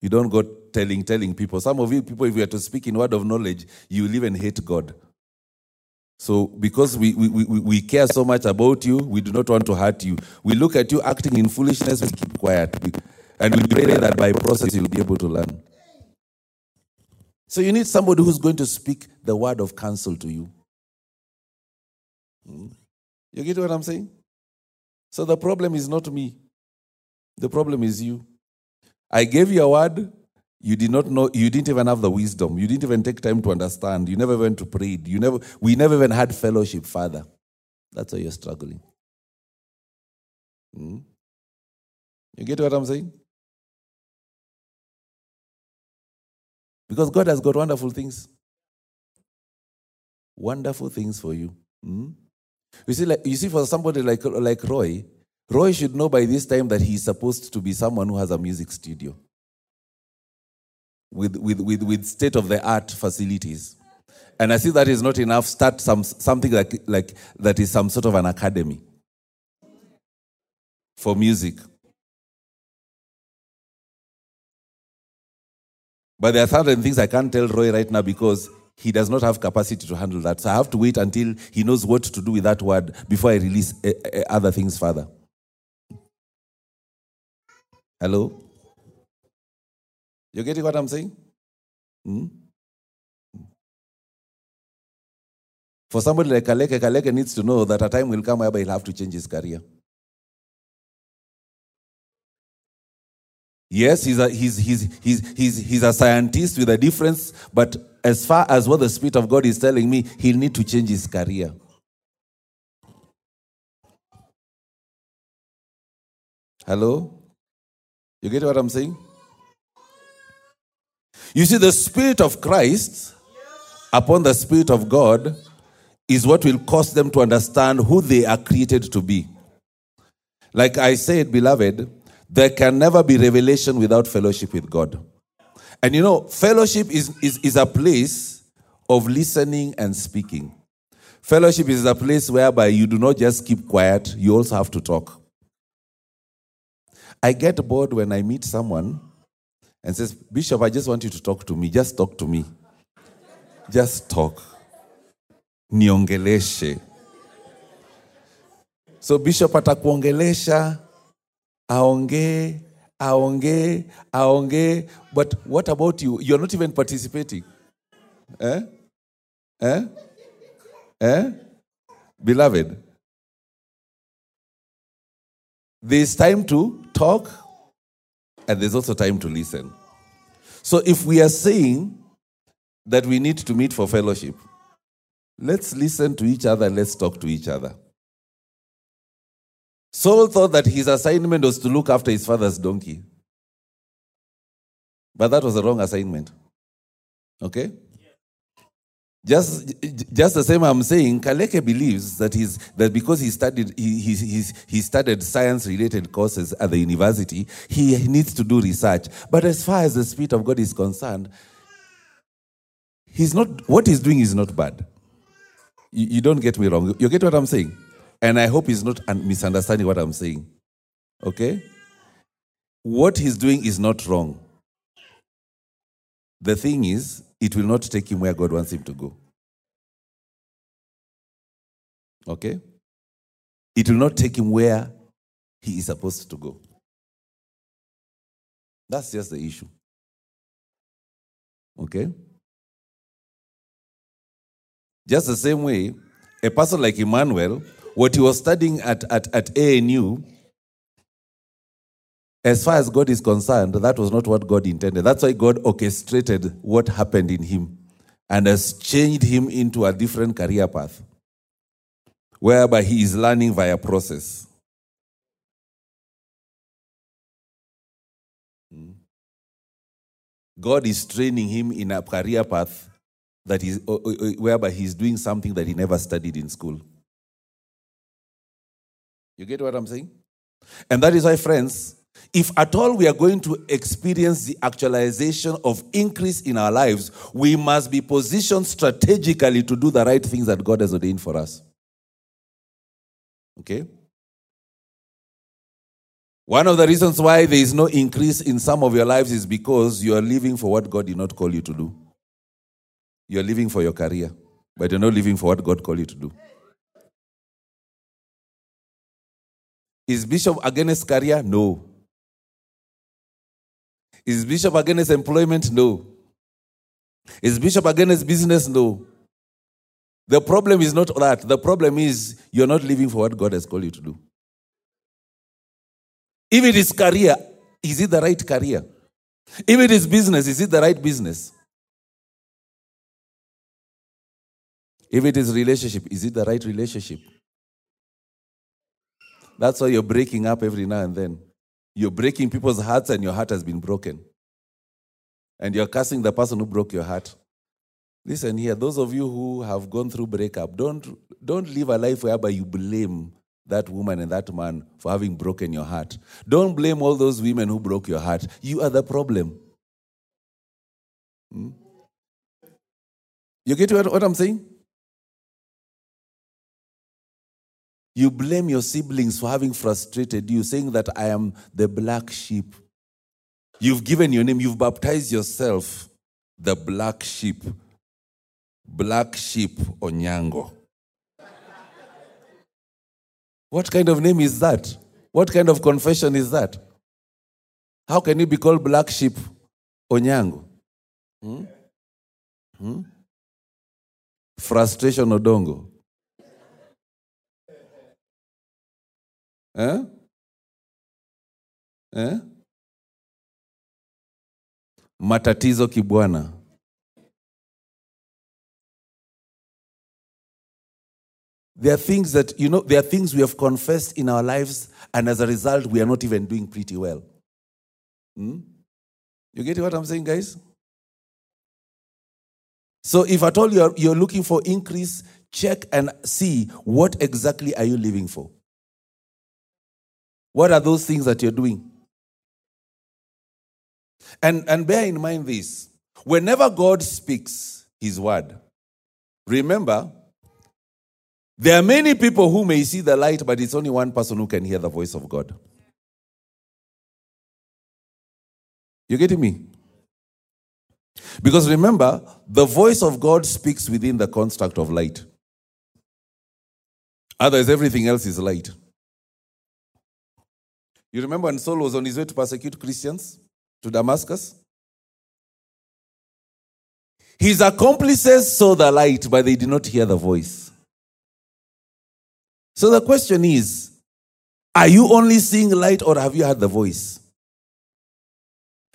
You don't go telling, telling people. Some of you people, if you are to speak in word of knowledge, you will even hate God. So because we, we, we, we care so much about you, we do not want to hurt you. We look at you acting in foolishness, we keep quiet. And we pray that by process you'll be able to learn. So you need somebody who's going to speak the word of counsel to you. You get what I'm saying? So the problem is not me. The problem is you. I gave you a word, you did not know, you didn't even have the wisdom. You didn't even take time to understand. You never went to pray. You never, we never even had fellowship, Father. That's why you're struggling. You get what I'm saying? Because God has got wonderful things. Wonderful things for you. Hmm? You see, like, you see, for somebody like, like Roy, Roy should know by this time that he's supposed to be someone who has a music studio with, with, with, with state-of-the-art facilities. And I see that is not enough. Start some something like, like that is some sort of an academy for music. But there are certain things I can't tell Roy right now because he does not have capacity to handle that. So I have to wait until he knows what to do with that word before I release other things further. Hello? You getting what I'm saying? Hmm? For somebody like Kaleke, Kaleke needs to know that a time will come where he'll have to change his career. Yes, he's a, he's, he's, he's, he's, he's a scientist with a difference, but as far as what the Spirit of God is telling me, he'll need to change his career. Hello? You get what I'm saying? You see, the Spirit of Christ upon the Spirit of God is what will cause them to understand who they are created to be. Like I said, beloved, there can never be revelation without fellowship with God. And you know, fellowship is, is, is a place of listening and speaking. Fellowship is a place whereby you do not just keep quiet, you also have to talk. I get bored when I meet someone and says, Bishop, I just want you to talk to me. Just talk to me. Just talk. Niongeleshe. So Bishop atakuongelesha. Aonge, aonge, aonge. But what about you? You're not even participating. Eh? Eh? Eh? Beloved, there's time to talk and there's also time to listen. So if we are saying that we need to meet for fellowship, let's listen to each other and let's talk to each other. Saul thought that his assignment was to look after his father's donkey. But that was a wrong assignment. Okay? Yeah. Just just the same I'm saying, Kaleke believes that he's, that because he studied he, he, he, he studied science-related courses at the university, he needs to do research. But as far as the Spirit of God is concerned, he's not, what he's doing is not bad. You, you don't get me wrong. You get what I'm saying? And I hope he's not misunderstanding what I'm saying. Okay? What he's doing is not wrong. The thing is, it will not take him where God wants him to go. Okay? It will not take him where he is supposed to go. That's just the issue. Okay? Just the same way, a person like Emmanuel, what he was studying at, at, at A N U, as far as God is concerned, that was not what God intended. That's why God orchestrated what happened in him and has changed him into a different career path, whereby he is learning via process. God is training him in a career path that is whereby he's doing something that he never studied in school. You get what I'm saying? And that is why, friends, if at all we are going to experience the actualization of increase in our lives, we must be positioned strategically to do the right things that God has ordained for us. Okay? One of the reasons why there is no increase in some of your lives is because you are living for what God did not call you to do. You are living for your career, but you're not living for what God called you to do. Is Bishop against career? No. Is Bishop against employment? No. Is Bishop against business? No. The problem is not that. The problem is you're not living for what God has called you to do. If it is career, is it the right career? If it is business, is it the right business? If it is relationship, is it the right relationship? That's why you're breaking up every now and then. You're breaking people's hearts and your heart has been broken. And you're cursing the person who broke your heart. Listen here, those of you who have gone through breakup, don't, don't live a life whereby you blame that woman and that man for having broken your heart. Don't blame all those women who broke your heart. You are the problem. Hmm? You get what I'm saying? You blame your siblings for having frustrated you, saying that I am the black sheep. You've given your name, you've baptized yourself, the black sheep. Black sheep Onyango. What kind of name is that? What kind of confession is that? How can you be called black sheep Onyango? Hmm? Hmm? Frustration Odongo. Huh? Huh? Matatizo Kibwana. There are things that, you know, there are things we have confessed in our lives, and as a result, we are not even doing pretty well. Hmm? You get what I'm saying, guys? So if at all you're you're looking for increase, check and see what exactly are you living for. What are those things that you're doing? And, and bear in mind this. Whenever God speaks his word, remember, there are many people who may see the light, but it's only one person who can hear the voice of God. You getting me? Because remember, the voice of God speaks within the construct of light. Otherwise, everything else is light. You remember when Saul was on his way to persecute Christians to Damascus? His accomplices saw the light, but they did not hear the voice. So the question is, are you only seeing light or have you heard the voice?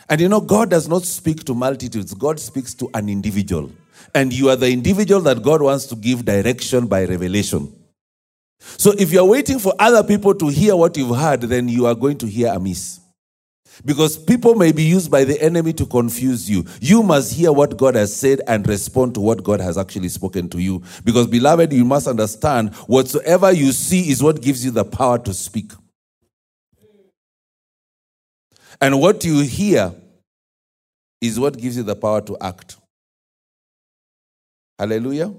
And you know, God does not speak to multitudes. God speaks to an individual. And you are the individual that God wants to give direction by revelation. So if you're waiting for other people to hear what you've heard, then you are going to hear amiss. Because people may be used by the enemy to confuse you. You must hear what God has said and respond to what God has actually spoken to you. Because, beloved, you must understand, whatsoever you see is what gives you the power to speak. And what you hear is what gives you the power to act. Hallelujah.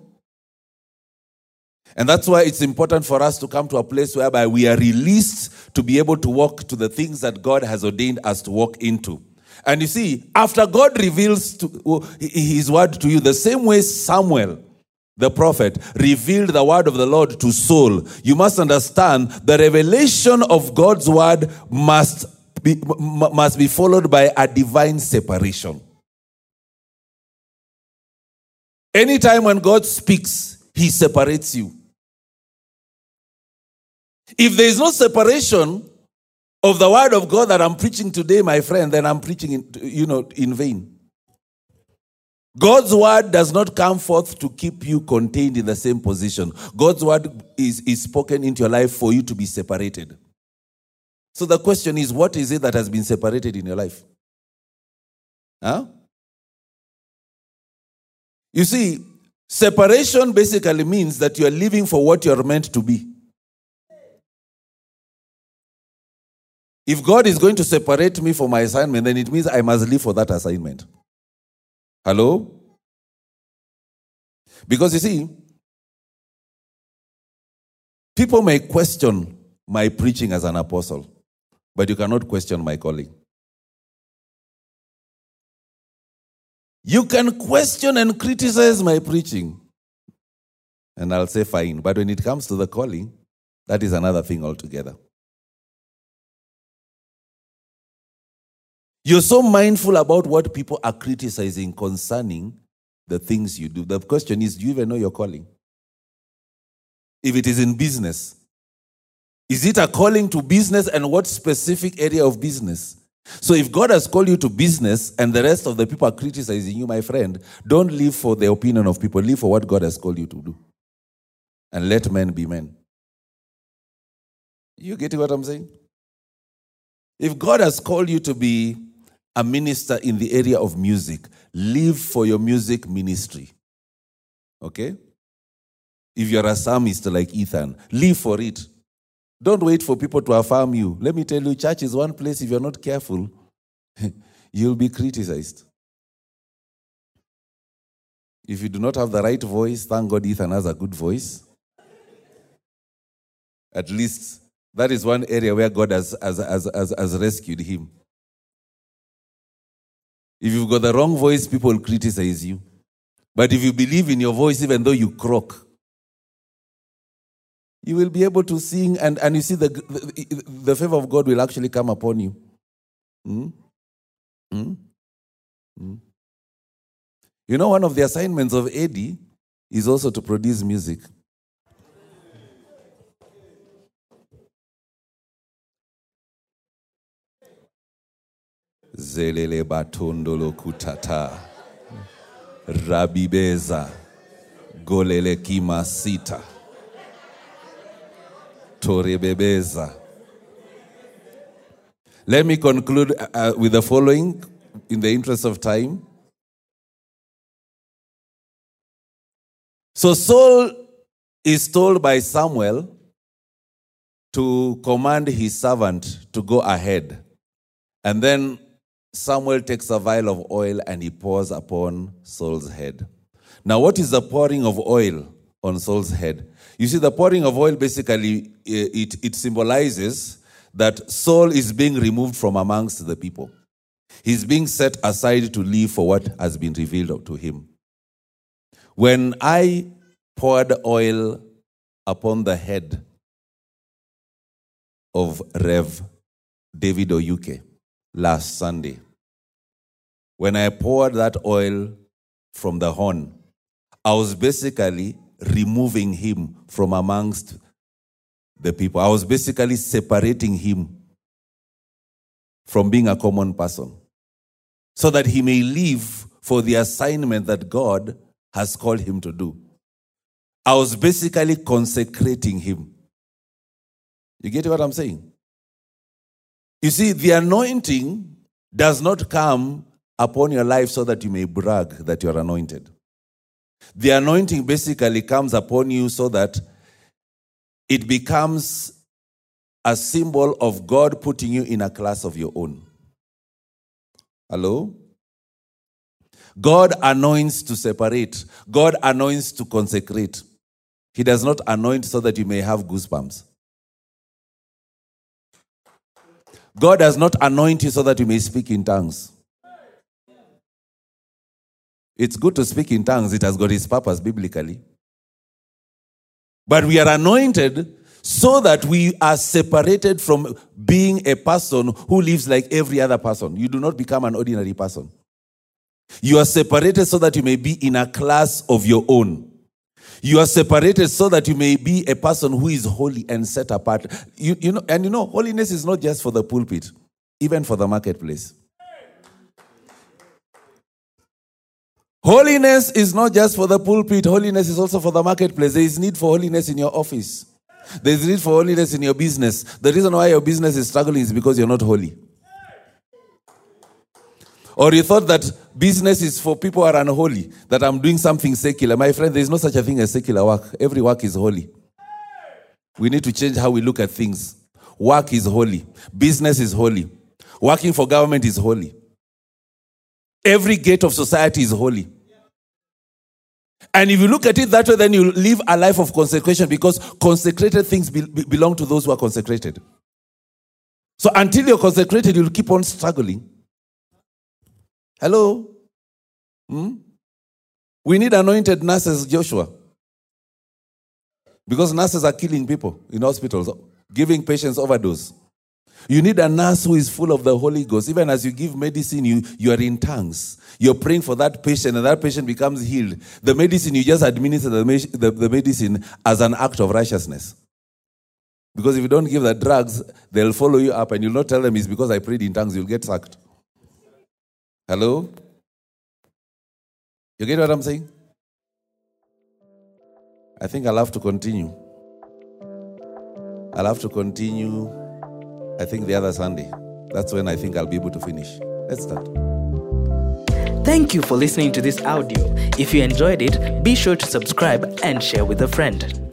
And that's why it's important for us to come to a place whereby we are released to be able to walk to the things that God has ordained us to walk into. And you see, after God reveals to, his word to you, the same way Samuel, the prophet, revealed the word of the Lord to Saul, you must understand the revelation of God's word must be, must be followed by a divine separation. Anytime when God speaks, he separates you. If there is no separation of the word of God that I'm preaching today, my friend, then I'm preaching in, you know, in vain. God's word does not come forth to keep you contained in the same position. God's word is, is spoken into your life for you to be separated. So the question is, what is it that has been separated in your life? Huh? You see, separation basically means that you are living for what you are meant to be. If God is going to separate me for my assignment, then it means I must live for that assignment. Hello? Because you see, people may question my preaching as an apostle, but you cannot question my calling. You can question and criticize my preaching, and I'll say fine. But when it comes to the calling, that is another thing altogether. You're so mindful about what people are criticizing concerning the things you do. The question is, do you even know your calling? If it is in business, is it a calling to business, and what specific area of business? So if God has called you to business and the rest of the people are criticizing you, my friend, don't live for the opinion of people. Live for what God has called you to do. And let men be men. You getting what I'm saying? If God has called you to be a minister in the area of music, live for your music ministry. Okay? If you're a psalmist like Ethan, live for it. Don't wait for people to affirm you. Let me tell you, church is one place, if you're not careful, you'll be criticized. If you do not have the right voice, thank God Ethan has a good voice. At least that is one area where God has, has, has, has, has rescued him. If you've got the wrong voice, people will criticize you. But if you believe in your voice, even though you croak, you will be able to sing, and, and you see the, the the favor of God will actually come upon you. Hmm? Hmm? Hmm? You know, one of the assignments of Eddie is also to produce music. Zelele batondolo kutata, rabibeza, golele kimasita, torebebeza. Let me conclude uh, with the following in the interest of time. So Saul is told by Samuel to command his servant to go ahead. And then Samuel takes a vial of oil and he pours upon Saul's head. Now, what is the pouring of oil on Saul's head? You see, the pouring of oil basically, it, it symbolizes that Saul is being removed from amongst the people. He's being set aside to live for what has been revealed to him. When I poured oil upon the head of Rev David Oyuke last Sunday, when I poured that oil from the horn, I was basically removing him from amongst the people. I was basically separating him from being a common person so that he may live for the assignment that God has called him to do. I was basically consecrating him. You get what I'm saying? You see, the anointing does not come upon your life so that you may brag that you are anointed. The anointing basically comes upon you so that it becomes a symbol of God putting you in a class of your own. Hello? God anoints to separate. God anoints to consecrate. He does not anoint so that you may have goosebumps. God does not anoint you so that you may speak in tongues. It's good to speak in tongues. It has got its purpose biblically. But we are anointed so that we are separated from being a person who lives like every other person. You do not become an ordinary person. You are separated so that you may be in a class of your own. You are separated so that you may be a person who is holy and set apart. You, you know, and you know, holiness is not just for the pulpit, even for the marketplace. Holiness is not just for the pulpit. Holiness is also for the marketplace. There is need for holiness in your office. There is need for holiness in your business. The reason why your business is struggling is because you're not holy. Or you thought that business is for people who are unholy, that I'm doing something secular. My friend, there is no such a thing as secular work. Every work is holy. We need to change how we look at things. Work is holy. Business is holy. Working for government is holy. Every gate of society is holy. And if you look at it that way, then you live a life of consecration, because consecrated things be- belong to those who are consecrated. So until you're consecrated, you'll keep on struggling. Hello? Hmm? We need anointed nurses, Joshua. Because nurses are killing people in hospitals, giving patients overdose. You need a nurse who is full of the Holy Ghost. Even as you give medicine, you, you are in tongues. You're praying for that patient, and that patient becomes healed. The medicine, you just administer the, the, the medicine as an act of righteousness. Because if you don't give the drugs, they'll follow you up, and you'll not tell them it's because I prayed in tongues, you'll get sacked. Hello? You get what I'm saying? I think I'll have to continue. I'll have to continue... I think the other Sunday. That's when I think I'll be able to finish. Let's start. Thank you for listening to this audio. If you enjoyed it, be sure to subscribe and share with a friend.